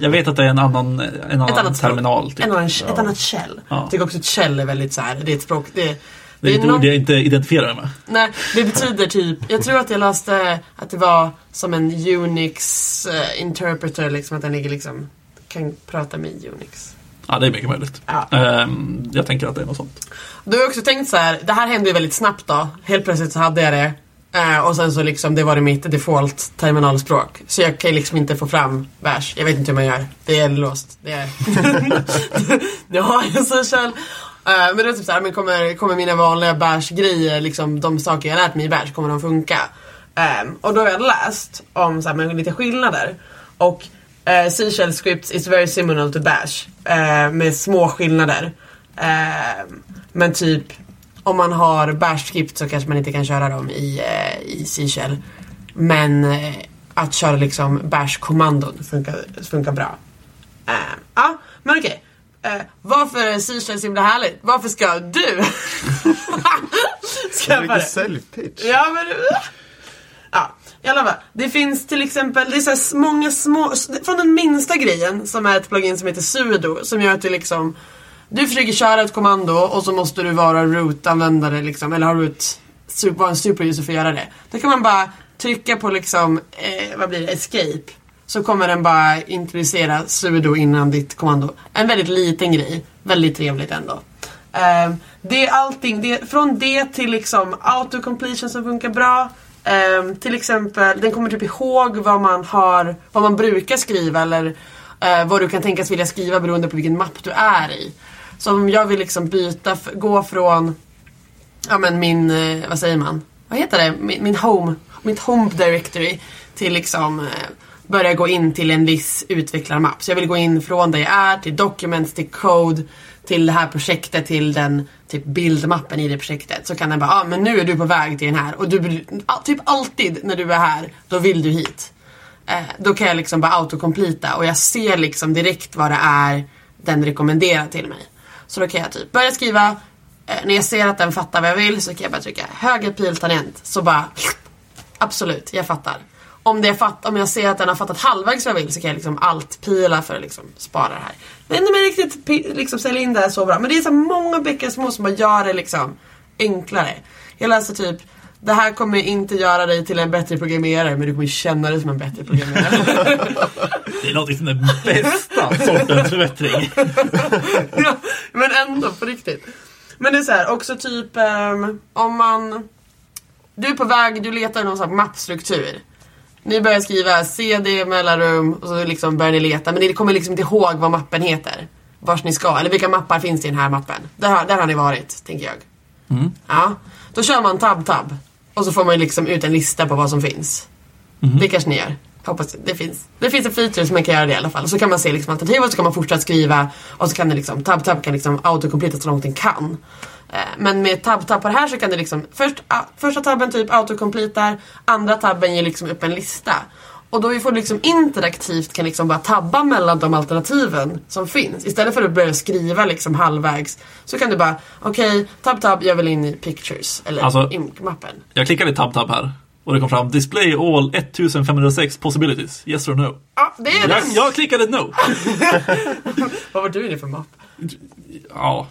Jag vet att det är en annan, en annan ett annat terminal. Typ. En annan, ett ja. annat shell. Ja. Jag tycker också att shell är väldigt så här, det är ett språk. Det, det, det är ett någon... ord jag inte identifierar med. Nej, det betyder typ, jag tror att jag läste att det var som en Unix uh, interpreter, liksom att den ligger liksom, kan prata med Unix. Ja, det är mycket möjligt. Ja. Um, jag tänker att det är något sånt. Du har också tänkt så här, det här hände ju väldigt snabbt då. Helt plötsligt så hade jag det. Uh, och sen så liksom, det var det mitt default terminalspråk. Så jag kan liksom inte få fram vers. Jag vet inte hur man gör. Det är låst. Det är... det har jag så själv. Uh, men det är typ så här, men kommer, kommer mina vanliga bärsgrejer, liksom de saker jag lärt mig i bärs, kommer de funka? Uh, och då har jag läst om så här, men lite skillnader. Och uh, C-shell scripts is very similar to bash. Uh, med små skillnader. Uh, men typ... Om man har bash script så kanske man inte kan köra dem i, i C-shell. Men att köra liksom bash-kommandon funkar, funkar bra. Ja, uh, ah, men okej. Okay. Uh, varför är C-shell så himla härligt? Varför ska du? ska jag bara... self-pitch. Ja, men... Uh. Ah, i alla fall. Det finns till exempel... Det är så många små... Från den minsta grejen som är ett plugin som heter sudo. Som gör att du liksom... Du försöker köra ett kommando och så måste du vara root-användare liksom, eller ha root, vara en superuser för att göra det. Då kan man bara trycka på liksom, eh, vad blir det, escape. Så kommer den bara introducera sudo innan ditt kommando. En väldigt liten grej, väldigt trevligt ändå. Eh, det är allting, det är, från det till liksom autocompletion som funkar bra. Eh, till exempel, den kommer typ ihåg vad man har, vad man brukar skriva eller eh, vad du kan tänkas vilja skriva beroende på vilken mapp du är i. Så om jag vill liksom byta, gå från ja men min, vad säger man? Vad heter det? Min, min home, mitt home directory till liksom börja gå in till en viss utvecklarmapp. Så jag vill gå in från där jag är till documents, till code, till det här projektet, till den typ bildmappen i det projektet. Så kan den bara, ja ah, men nu är du på väg till den här. Och du, typ alltid när du är här, då vill du hit. Eh, då kan jag liksom bara autocompleta och jag ser liksom direkt vad det är den rekommenderar till mig. Så då kan jag typ börja skriva. När jag ser att den fattar vad jag vill så kan jag bara trycka höger piltangent. Så bara, absolut, jag fattar. Om, det fatt, om jag ser att den har fattat halvvägs vad jag vill så kan jag liksom allt pila för att liksom spara det här. Men om jag riktigt liksom säljer in det här så bra. Men det är så många bäckar små som bara gör det liksom enklare. Jag läser typ, det här kommer inte göra dig till en bättre programmerare, men du kommer känna dig som en bättre programmerare. Det är något som är bästa sortens förbättring. Ja, men ändå, på riktigt. Men det är så här, också typ um, om man... Du är på väg, du letar någon sån mappstruktur. Ni börjar skriva C D, mellanrum, och så liksom börjar ni leta. Men ni kommer liksom inte ihåg vad mappen heter. Vars ni ska, eller vilka mappar finns det i den här mappen. Där, där har ni varit, tänker jag. Mm. Ja, då kör man tab-tab. Och så får man ju liksom ut en lista på vad som finns. Mm. Det kanske ni gör. Hoppas det finns. Det finns en feature som man kan göra det i alla fall. Så kan man se liksom alternativ och så kan man fortsätta skriva. Och så kan det liksom, tab-tab kan liksom autocompleta så långt den kan. Men med tab-tab på det här så kan det liksom, först, första tabben typ autocompletar. Andra tabben ger liksom upp en lista. Och då vi får liksom interaktivt kan liksom bara tabba mellan de alternativen som finns. Istället för att börja skriva liksom halvvägs så kan du bara, okej, okay, tab-tab, jag vill in i pictures eller alltså, img-mappen. Jag klickade i tab-tab här och det kom fram display all femton hundra sex possibilities, yes or no. Ja, det är det. Jag, jag klickade no. Vad var du i det för mapp? Ja.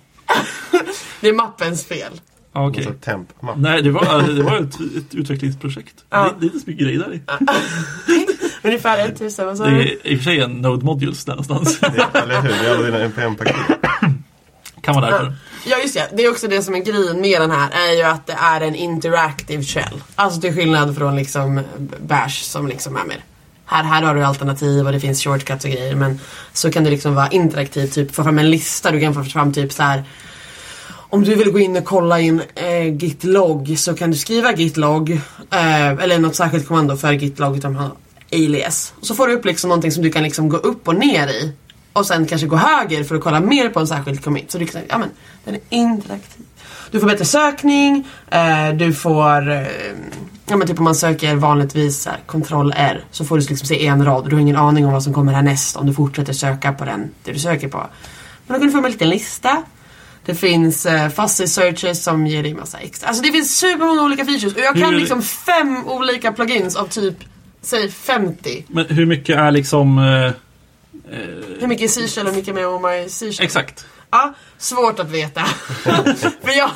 Det är mappens fel. Okay. Nej, det var, det var ett, ett utvecklingsprojekt. Ja. Det, det är inte så mycket grejer där. Ja. Ungefär ett tusen, vad sa du? Det är i och för sig en node modules där någonstans. Ja, eller hur? Det är alla dina N P M-paket. Kan vara därför. Ja, just det. Det är också det som är grejen med den här är ju att det är en interactive shell. Alltså till skillnad från liksom bash som liksom är med. Här, här har du alternativ och det finns shortcuts och grejer. Men så kan det liksom vara interaktivt. Typ få fram en lista. Du kan få fram typ så här... om du vill gå in och kolla in eh, gitlog, så kan du skriva gitlog eh, eller något särskilt kommando för gitlog utan man alias. Och så får du upp liksom någonting som du kan liksom gå upp och ner i. Och sen kanske gå höger för att kolla mer på en särskild commit. Så du kan säga, ja men, den är interaktiv. Du får bättre sökning. Eh, du får, eh, ja men typ om man söker vanligtvis Ctrl-R, så får du liksom se en rad. Och du har ingen aning om vad som kommer härnäst om du fortsätter söka på den det du söker på. Men då kan du få en liten lista. Det finns eh, fuzzy searches som ger dig massa extra. Alltså det finns supermånga olika features. Och jag kan liksom fem olika plugins av typ, säg femtio. Men hur mycket är liksom... Eh... Hur mycket är Zsh eller hur mycket med Oh My Zsh? Exakt. Ja, svårt att veta. För jag,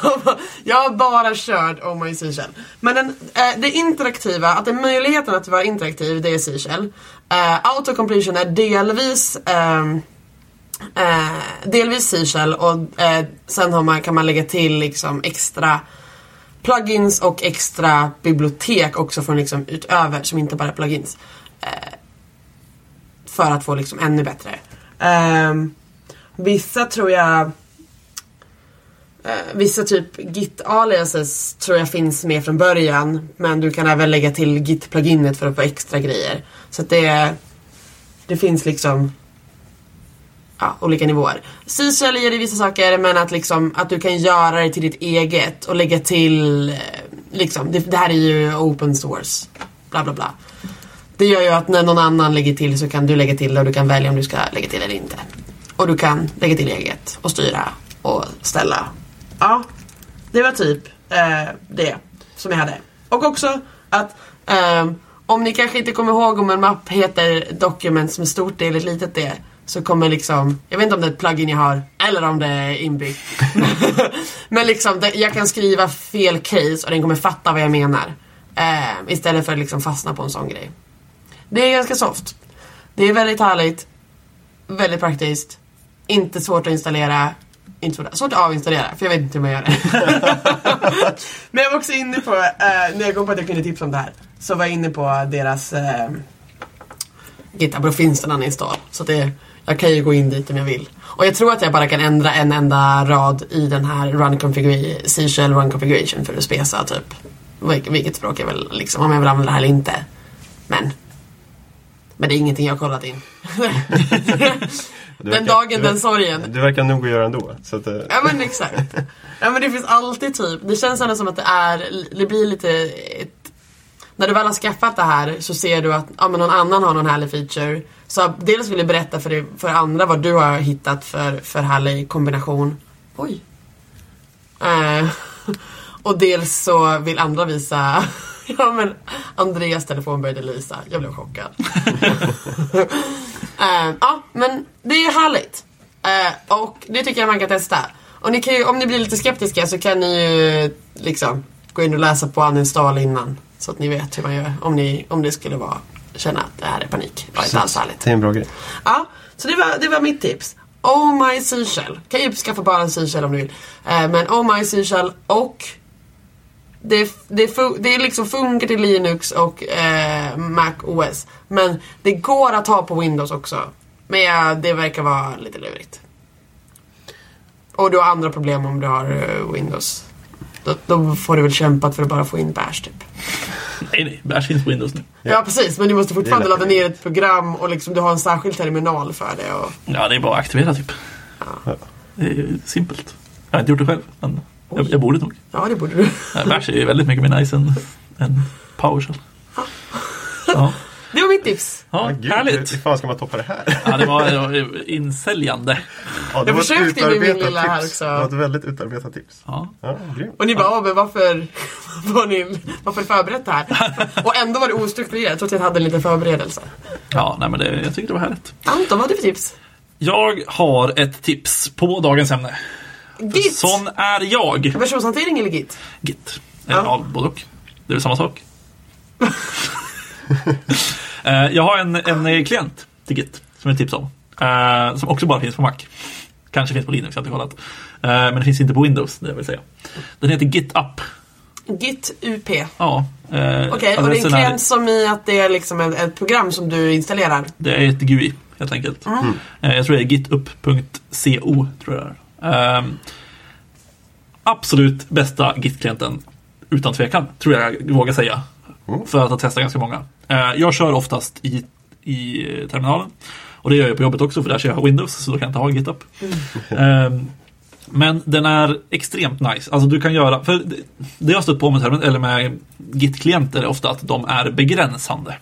jag har bara kört Oh My Zsh. Men den, eh, det interaktiva, att det är möjligheten att vara interaktiv, det är Zsh. Eh, autocompletion är delvis eh, eh, delvis Zsh, och eh, sen har man, kan man lägga till liksom extra plugins och extra bibliotek också från liksom utöver, som inte bara är plugins. Eh, För att få liksom ännu bättre. Um, vissa tror jag... Uh, vissa typ git-aliases tror jag finns med från början. Men du kan även lägga till git-pluginet för att få extra grejer. Så att det, det finns liksom... Ja, olika nivåer. Zsh ger dig vissa saker, men att, liksom, att du kan göra det till ditt eget. Och lägga till... Liksom, det, det här är ju open source. Bla bla bla. Det gör ju att när någon annan lägger till så kan du lägga till det, och du kan välja om du ska lägga till eller inte. Och du kan lägga till eget och styra och ställa. Ja, det var typ eh, det som jag hade. Och också att eh, om ni kanske inte kommer ihåg om en mapp heter documents med stort eller litet det, så kommer liksom, jag vet inte om det är ett plugin jag har eller om det är inbyggt. Men liksom, jag kan skriva fel case och den kommer fatta vad jag menar. Eh, istället för att liksom fastna på en sån grej. Det är ganska soft. Det är väldigt härligt. Väldigt praktiskt. Inte svårt att installera. Inte svårt att, svårt att avinstallera. För jag vet inte hur man gör det. Men jag var också inne på. Eh, när jag kom på att jag kunde tipsa om det här, så var jag inne på deras. Eh, GitHub, då finns den en install. Så det, jag kan ju gå in dit om jag vill. Och jag tror att jag bara kan ändra en enda rad i den här run configuration. C-shell run configuration för att spesa typ. Vilket språk är väl liksom. Om jag vill använda det här eller inte. Men. Men det är ingenting jag har kollat in. Den verkar, dagen, verkar, den sorgen. Du verkar nog göra ändå. Så att, ja, men exakt. Ja, men det finns alltid typ... Det känns ändå som att det är... Det blir lite... Ett, när du väl har skaffat det här så ser du att ja, men någon annan har någon härlig feature. Så dels vill jag berätta för, dig, för andra vad du har hittat för, för härlig kombination. Oj. Eh, och dels så vill andra visa... Ja, men Andreas telefon började lysa. Jag blev chockad. uh, ja, men det är härligt. Uh, och det tycker jag man kan testa. Och ni kan ju, om ni blir lite skeptiska så kan ni ju liksom gå in och läsa på uninstall innan. Så att ni vet hur man gör. Om, ni, om det skulle vara, känna att det här är panik. Det var inte alls härligt. Det är en bra grej. Ja, så det var, det var mitt tips. Oh My Zsh. Kan ju skaffa bara en Zsh om du vill. Uh, men Oh My Zsh och... Det, det, det liksom funkar till Linux och eh, Mac O S. Men det går att ha på Windows också. Men ja, det verkar vara lite lurigt. Och du har andra problem om du har eh, Windows. Då, då får du väl kämpa för att bara få in Bash typ. Nej, nej. Bash finns på Windows nu. Ja, ja, precis. Men du måste fortfarande ladda ner ett program. Och liksom, du har en särskild terminal för det. Och... Ja, det är bara att aktivera typ. Ja. Det är simpelt. Jag har inte gjort det själv, men... Jag, jag borde nog. Ja, det borde du. Bash är ju väldigt mycket mer nice än, än PowerShell. Ja. Ja. Det var mitt tips. Ja, ja, härligt. Hur fan ska man toppa det här? Ja, det var, det var insäljande. Ja, det jag var försökte ju min lilla tips. Här också. Det var ett väldigt utarbetat tips. Ja. Ja, och ni bara, ja. Men varför var ni varför förberett det här? Och ändå var det ostrukturerat. Jag tror att jag hade en liten förberedelse. Ja, nej, men det, jag tyckte det var härligt. Anton, vad hade du för tips? Jag har ett tips på dagens ämne. Git. Sån är jag. Versionshantering eller Git? Git. Eller ja. Både och. Det är väl samma sak. Jag har en, en klient till Git som jag tipsar om. Uh, som också bara finns på Mac. Kanske finns på Linux, jag har inte kollat. Uh, men det finns inte på Windows, det vill säga. Den heter GitUp. GitUp. Ja. Uh, Okej, okay, och det är en klient är... som i att det är liksom ett, ett program som du installerar? Det är ett G U I, helt enkelt. Mm. Uh, jag tror det är gitup punkt co tror jag det är. Um, absolut bästa Git-klienten utan tvekan, tror jag vågar säga. Mm. För att ha testat ganska många. Jag kör oftast i, i terminalen. Och det gör jag på jobbet också, för där kör jag Windows, så då kan jag inte ha GitUp. Mm. Men den är extremt nice. Alltså du kan göra, för det jag har stött på med terminal, eller med Git-klienter är ofta att de är begränsande.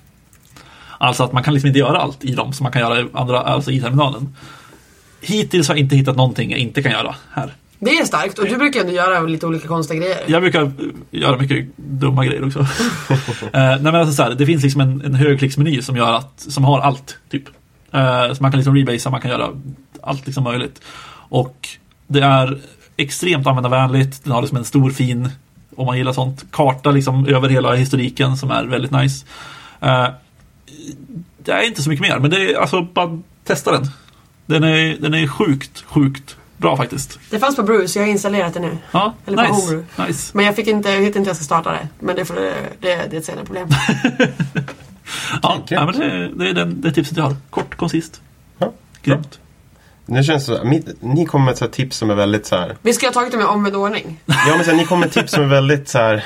Alltså att man kan liksom inte göra allt i dem som man kan göra i, andra, alltså i terminalen. Hittills har jag inte hittat någonting jag inte kan göra här. Det är starkt, och du brukar ändå göra lite olika konstiga grejer. Jag brukar göra mycket dumma grejer också. eh, nej men alltså så här, det finns liksom en, en högklicksmeny som gör att, som har allt typ. Eh, så man kan liksom rebasea, man kan göra allt liksom möjligt. Och det är extremt användarvänligt. Den har liksom en stor fin, om man gillar sånt, karta liksom över hela historiken som är väldigt nice. Eh, det är inte så mycket mer, men det är alltså bara testa den. Den är, den är sjukt, sjukt bra faktiskt. Det fanns på Bruce, jag har installerat det nu. Ja, eller nice, på Homebrew. Nice. Men jag fick inte, jag hittade inte jag ska starta det. Men det, får, det, det är ett senare problem. Ja, nej, men det, det är den, det tipset jag har. Kort, konsist. Ja, grymt. Det känns så, ni, ni kommer med så här tips som är väldigt så här... Vi ska ha tagit dem i omvänd ordning. Ja, men så här, ni kommer med tips som är väldigt så här,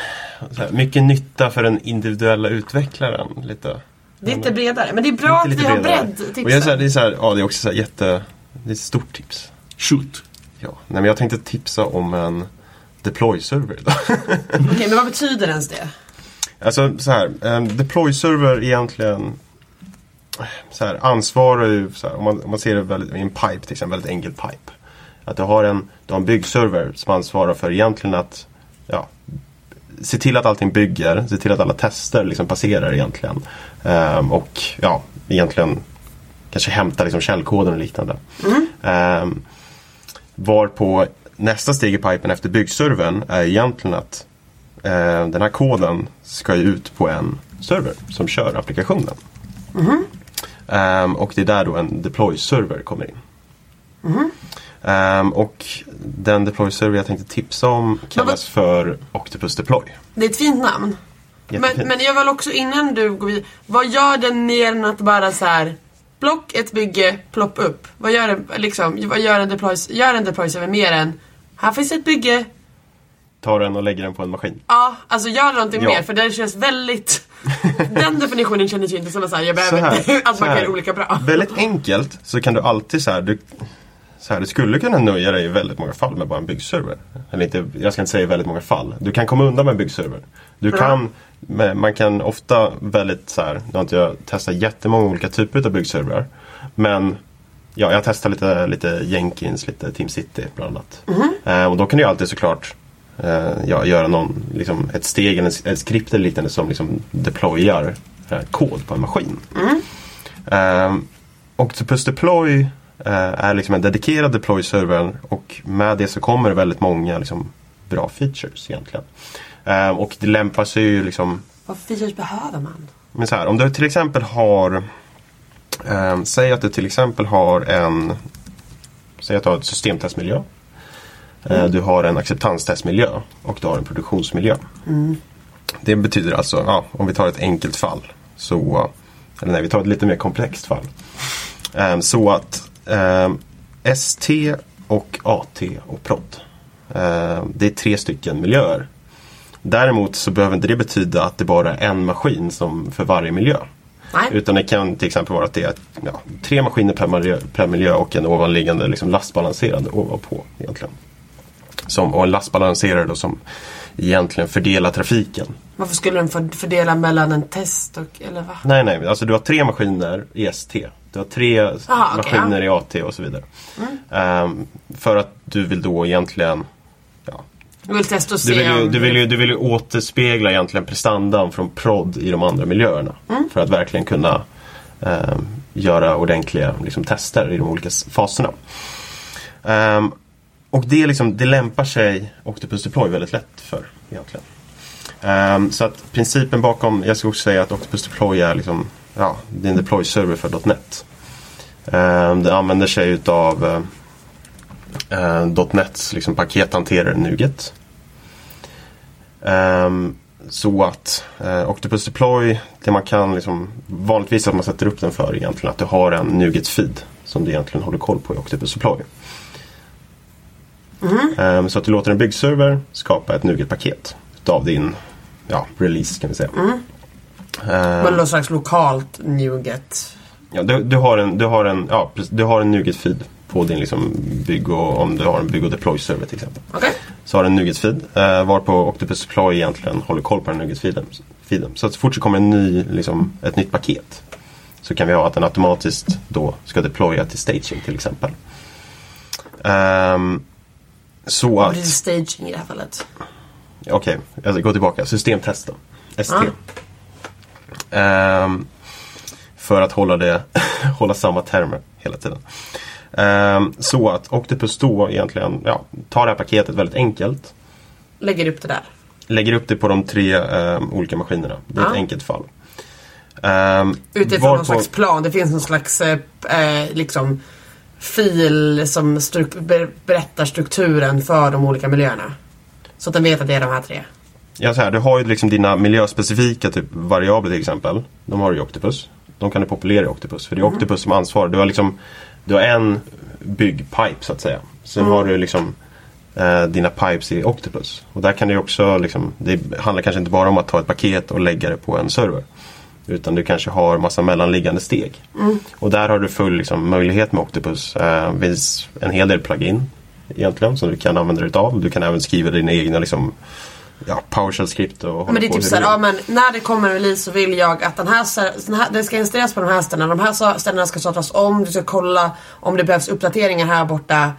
så här... mycket nytta för den individuella utvecklaren. Lite... Det är inte bredare, men det är bra att vi har bredd tipsen. Och jag, så här, det är så här, ja, det är också så här jätte... Det är ett stort tips. Shoot. Ja, nej, men jag tänkte tipsa om en deploy-server idag. Okej, okay, men vad betyder ens det? Alltså, så här, en deploy-server egentligen så här, ansvarar ju, så här, om, man, om man ser det väldigt, i en pipe till exempel, väldigt enkel pipe. Att du har en, du har en byggserver som ansvarar för egentligen att, ja, se till att allting bygger, se till att alla tester liksom passerar egentligen. Um, och ja, egentligen kanske hämta liksom källkoden och liknande. Mm. Um, var på nästa steg i pipen efter byggservern är egentligen att uh, den här koden ska ju ut på en server som kör applikationen. Mm. Um, och det är där då en deploy-server kommer in. Mm. Um, och den deploy-server jag tänkte tipsa om kallas för Octopus Deploy. Det är ett fint namn. Men, men jag vill också, innan du går vidare, vad gör den mer än att bara så här block ett bygge, plopp upp? Vad gör den, liksom, vad gör en deploy-server, gör en deploy-server mer än här finns ett bygge, tar den och lägger den på en maskin? Ja, alltså gör någonting ja. mer, för det känns väldigt... Den definitionen känner jag inte som att så här, jag behöver här, att man kan olika bra. Väldigt enkelt så kan du alltid så här... Du, så här, du skulle kunna nöja dig i väldigt många fall med bara en byggserver. Eller inte, jag ska inte säga väldigt många fall. Du kan komma undan med en byggserver. Du kan, man kan ofta väldigt så här, jag har testat jättemånga olika typer av byggserver. Men ja, jag testar lite, lite Jenkins, lite TeamCity bland annat. Mm-hmm. Eh, och då kan du alltid såklart eh, ja, göra någon, liksom, ett steg eller ett skript eller liknande som liksom deployar eh, kod på en maskin. Mm-hmm. Eh, och så plus deploy är liksom en dedikerad deploy-server, och med det så kommer det väldigt många liksom bra features egentligen. Eh, och det lämpar sig ju liksom... Vad features behöver man? Men så här, om du till exempel har eh, säg att du till exempel har en säg att du har ett systemtestmiljö. Mm. Eh, du har en acceptanstestmiljö och du har en produktionsmiljö. Mm. Det betyder alltså, ja, om vi tar ett enkelt fall så, eller nej, vi tar ett lite mer komplext fall. Eh, så att Um, S T och A T och prod. Um, det är tre stycken miljöer. Däremot så behöver inte det betyda att det bara är en maskin som för varje miljö. Nej. Utan det kan till exempel vara att det är ja, tre maskiner per miljö, per miljö och en ovanliggande liksom lastbalanserande ovanpå egentligen. Som, och en lastbalanserare då som egentligen fördelar trafiken. Varför skulle den för, fördela mellan en test och eller vad? Nej, nej, alltså du har tre maskiner i S T. Du har tre Aha, maskiner okay, ja. i A T och så vidare. Mm. Um, för att du vill då egentligen... Ja, du vill testa och se. Du vill ju, du vill ju, du vill ju återspegla egentligen prestandan från prod i de andra miljöerna. Mm. För att verkligen kunna um, göra ordentliga liksom, tester i de olika faserna. Um, och det, liksom, det lämpar sig Octopus Deploy väldigt lätt för egentligen. Um, så att principen bakom... Jag ska också säga att Octopus Deploy är liksom... Ja, det är en deploy-server för .net. Um, det använder sig utav uh, .nets liksom pakethanterare Nuget. Um, så att uh, Octopus Deploy, det man kan liksom, vanligtvis att man sätter upp den för egentligen, att du har en Nuget-feed som du egentligen håller koll på i Octopus Deploy. Mm. Um, så att du låter en byggserver skapa ett Nuget-paket av din ja, release, kan vi säga. Mm. Um, Men någon slags lokalt Nuget. Ja, du, du har en, du har en, ja, du har en Nuget-feed på din liksom bygg och, om du har en bygg- och deploy-server till exempel. Okay. Så har du en Nuget-feed, eh, varpå Octopus Deploy egentligen håller koll på den Nuget-feeden. Så att så fort det kommer en ny, liksom, ett nytt paket, så kan vi ha att den automatiskt då ska deploya till staging till exempel. Um, så Vad att... blir det staging i det här fallet? Okej, okay, alltså, gå tillbaka. Systemtesten. S T. Ah. Um, för att hålla, det, hålla samma termer hela tiden. Um, så att Octopus då egentligen ja, tar det här paketet väldigt enkelt. Lägger upp det där. Lägger upp det på de tre um, olika maskinerna. Det är ah. ett enkelt fall. Um, Utifrån någon slags plan. Det finns någon slags eh, liksom fil som stru- berättar strukturen för de olika miljöerna. Så att den vet att det är de här tre. Ja, så här, du har ju liksom dina miljöspecifika typ, variabler till exempel. De har du i Octopus. De kan du populera i Octopus. För det är mm. Octopus som ansvarar. Du har liksom du har en byggpipe så att säga. Sen mm. har du liksom eh, dina pipes i Octopus. Och där kan du också liksom, det handlar kanske inte bara om att ta ett paket och lägga det på en server. Utan du kanske har massa mellanliggande steg. Mm. Och där har du full liksom, möjlighet med Octopus. Eh, det finns en hel del plugin egentligen som du kan använda dig av. Du kan även skriva dina egna liksom, ja, PowerShell-skript. Men det är typ såhär, ja, men när det kommer en release så vill jag att den här, den här den ska installeras på de här ställena. De här ställena ska startas om. Du ska kolla om det behövs uppdateringar här borta.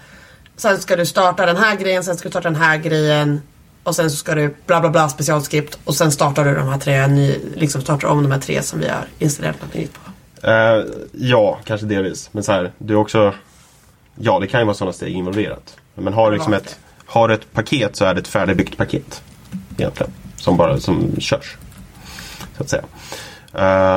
Sen ska du starta den här grejen. Sen ska du starta den här grejen. Och sen så ska du bla bla bla specialskript. Och sen startar du de här tre ny, liksom startar om de här tre som vi har installerat något nytt på. Uh, ja, kanske delvis. Men så här, du också... Ja, det kan ju vara sådana steg involverat. Men har du liksom ett, har ett paket så är det ett färdigbyggt paket. Egentligen. Som bara som körs. Så att säga.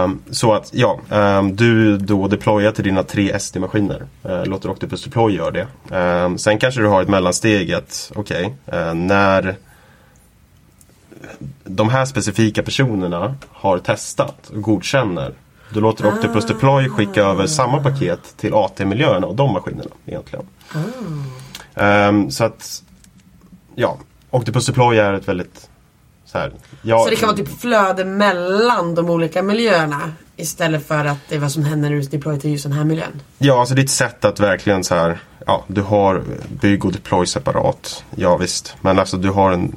Uh, så att, ja. Uh, du då deployar till dina tre S D-maskiner. Uh, låter Octopus Deploy göra det. Uh, sen kanske du har ett mellansteg att, okej, okay, uh, när... de här specifika personerna har testat och godkänner. Du låter Octopus Deploy skicka över samma paket till A T-miljöerna och de maskinerna egentligen. Oh. Um, så att ja, Octopus Deploy är ett väldigt så här. Ja, så det kan vara typ flöde mellan de olika miljöerna istället för att det är vad som händer när du deployar till just den här miljön. Ja, alltså det är ett sätt att verkligen så här, ja, du har bygg och deploy separat. Ja visst, men alltså du har en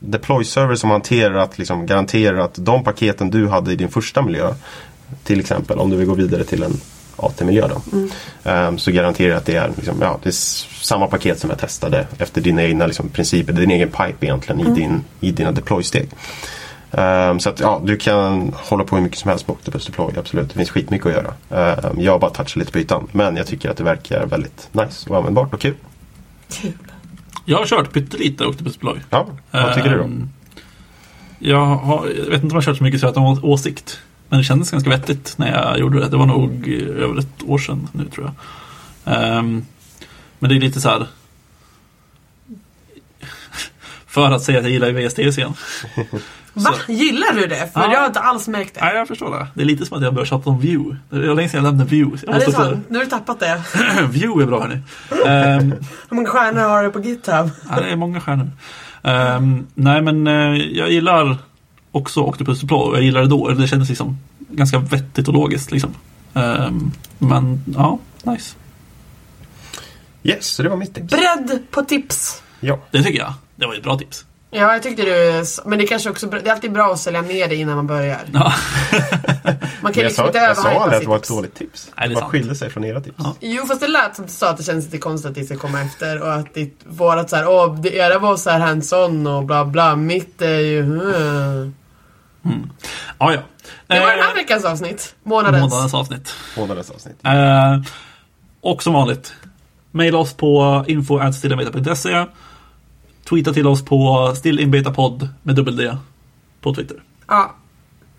deploy-server som hanterar att liksom garantera att de paketen du hade i din första miljö, till exempel om du vill gå vidare till en A T-miljö då, mm. um, så garanterar att det är, liksom, ja, det är samma paket som jag testade efter dina egna liksom, principer, din egen pipe egentligen mm. i, din, i dina deploy-steg. Um, så att ja, du kan hålla på hur mycket som helst på Octopus Deploy, absolut. Det finns skitmycket att göra. Um, jag bara touchar lite på ytan, men jag tycker att det verkar väldigt nice och användbart och kul. Kul. Jag har kört pyttelite Octopus Deploy. Ja, vad tycker du då? Jag, har, jag vet inte om jag har kört så mycket så att de har åsikt. Men det kändes ganska vettigt när jag gjorde det. Det var nog över ett år sedan nu tror jag. Men det är lite så här... För att säga att jag gillar V S T C igen. Va? Gillar du det? För ja. Jag har inte alls märkt det. Ja, jag förstår det. Det är lite som att jag börjar chatta om Vue. Jag har länge sedan jag lämnade Vue. Jag ja, det är sant. Nu har du tappat det. Vue är bra här nu. um, Hur många stjärnor har du på GitHub? Ja, det är många stjärnor. Um, nej, men uh, jag gillar också Octopus Deploy. Jag gillar det då. Det kändes liksom ganska vettigt och logiskt. Liksom. Um, men ja, nice. Yes, så det var mitt tips. Bredd på tips. Ja, det tycker jag. Det var ju ett bra tips. Ja, jag tyckte du... Men det kanske också... Det är alltid bra att sälja ner det innan man börjar. Ja. Man kan liksom inte överhypa sitt tips. Jag sa att det var ett dåligt tips. Nej, det man skiljer sig från era tips. Ja. Jo, fast det lät som du sa att det känns lite konstigt att det ska komma efter. Och att det var att så här... Åh, det era var så här hands-on och bla bla. Mitt är ju... Mm. Ja, ja. Det var den här veckans avsnitt. Månadens. Månadens avsnitt. Månadens avsnitt. Eh, och som vanligt. Maila oss på info at stillin bita punkt se. Tweeta till oss på Stillin Bita Pod med dubbel D på Twitter. Ja,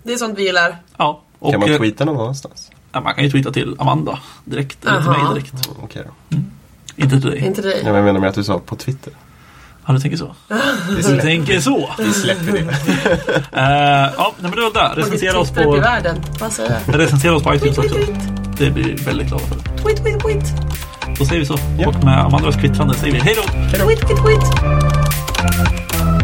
det är sånt vi gillar. Ja, och kan man tweeta någon annanstans? Ja, man kan ju tweeta till Amanda direkt. Eller till mig direkt. Mm, Okej okay då. Mm. Inte till dig. Inte till dig. Ja, men jag menar med att du sa på Twitter. Ja, du tänker så. Du tänker så. Vi släpper det. uh, ja, men det var där. Recensera oss på... Vad säger jag? Recensera oss på iTunes också. Det blir väldigt glada för. Tweet, tweet, tweet. Då säger vi så. Bort med Amandas kvittrande säger vi hej då. Hej då. Kvitt, kvitt, kvitt.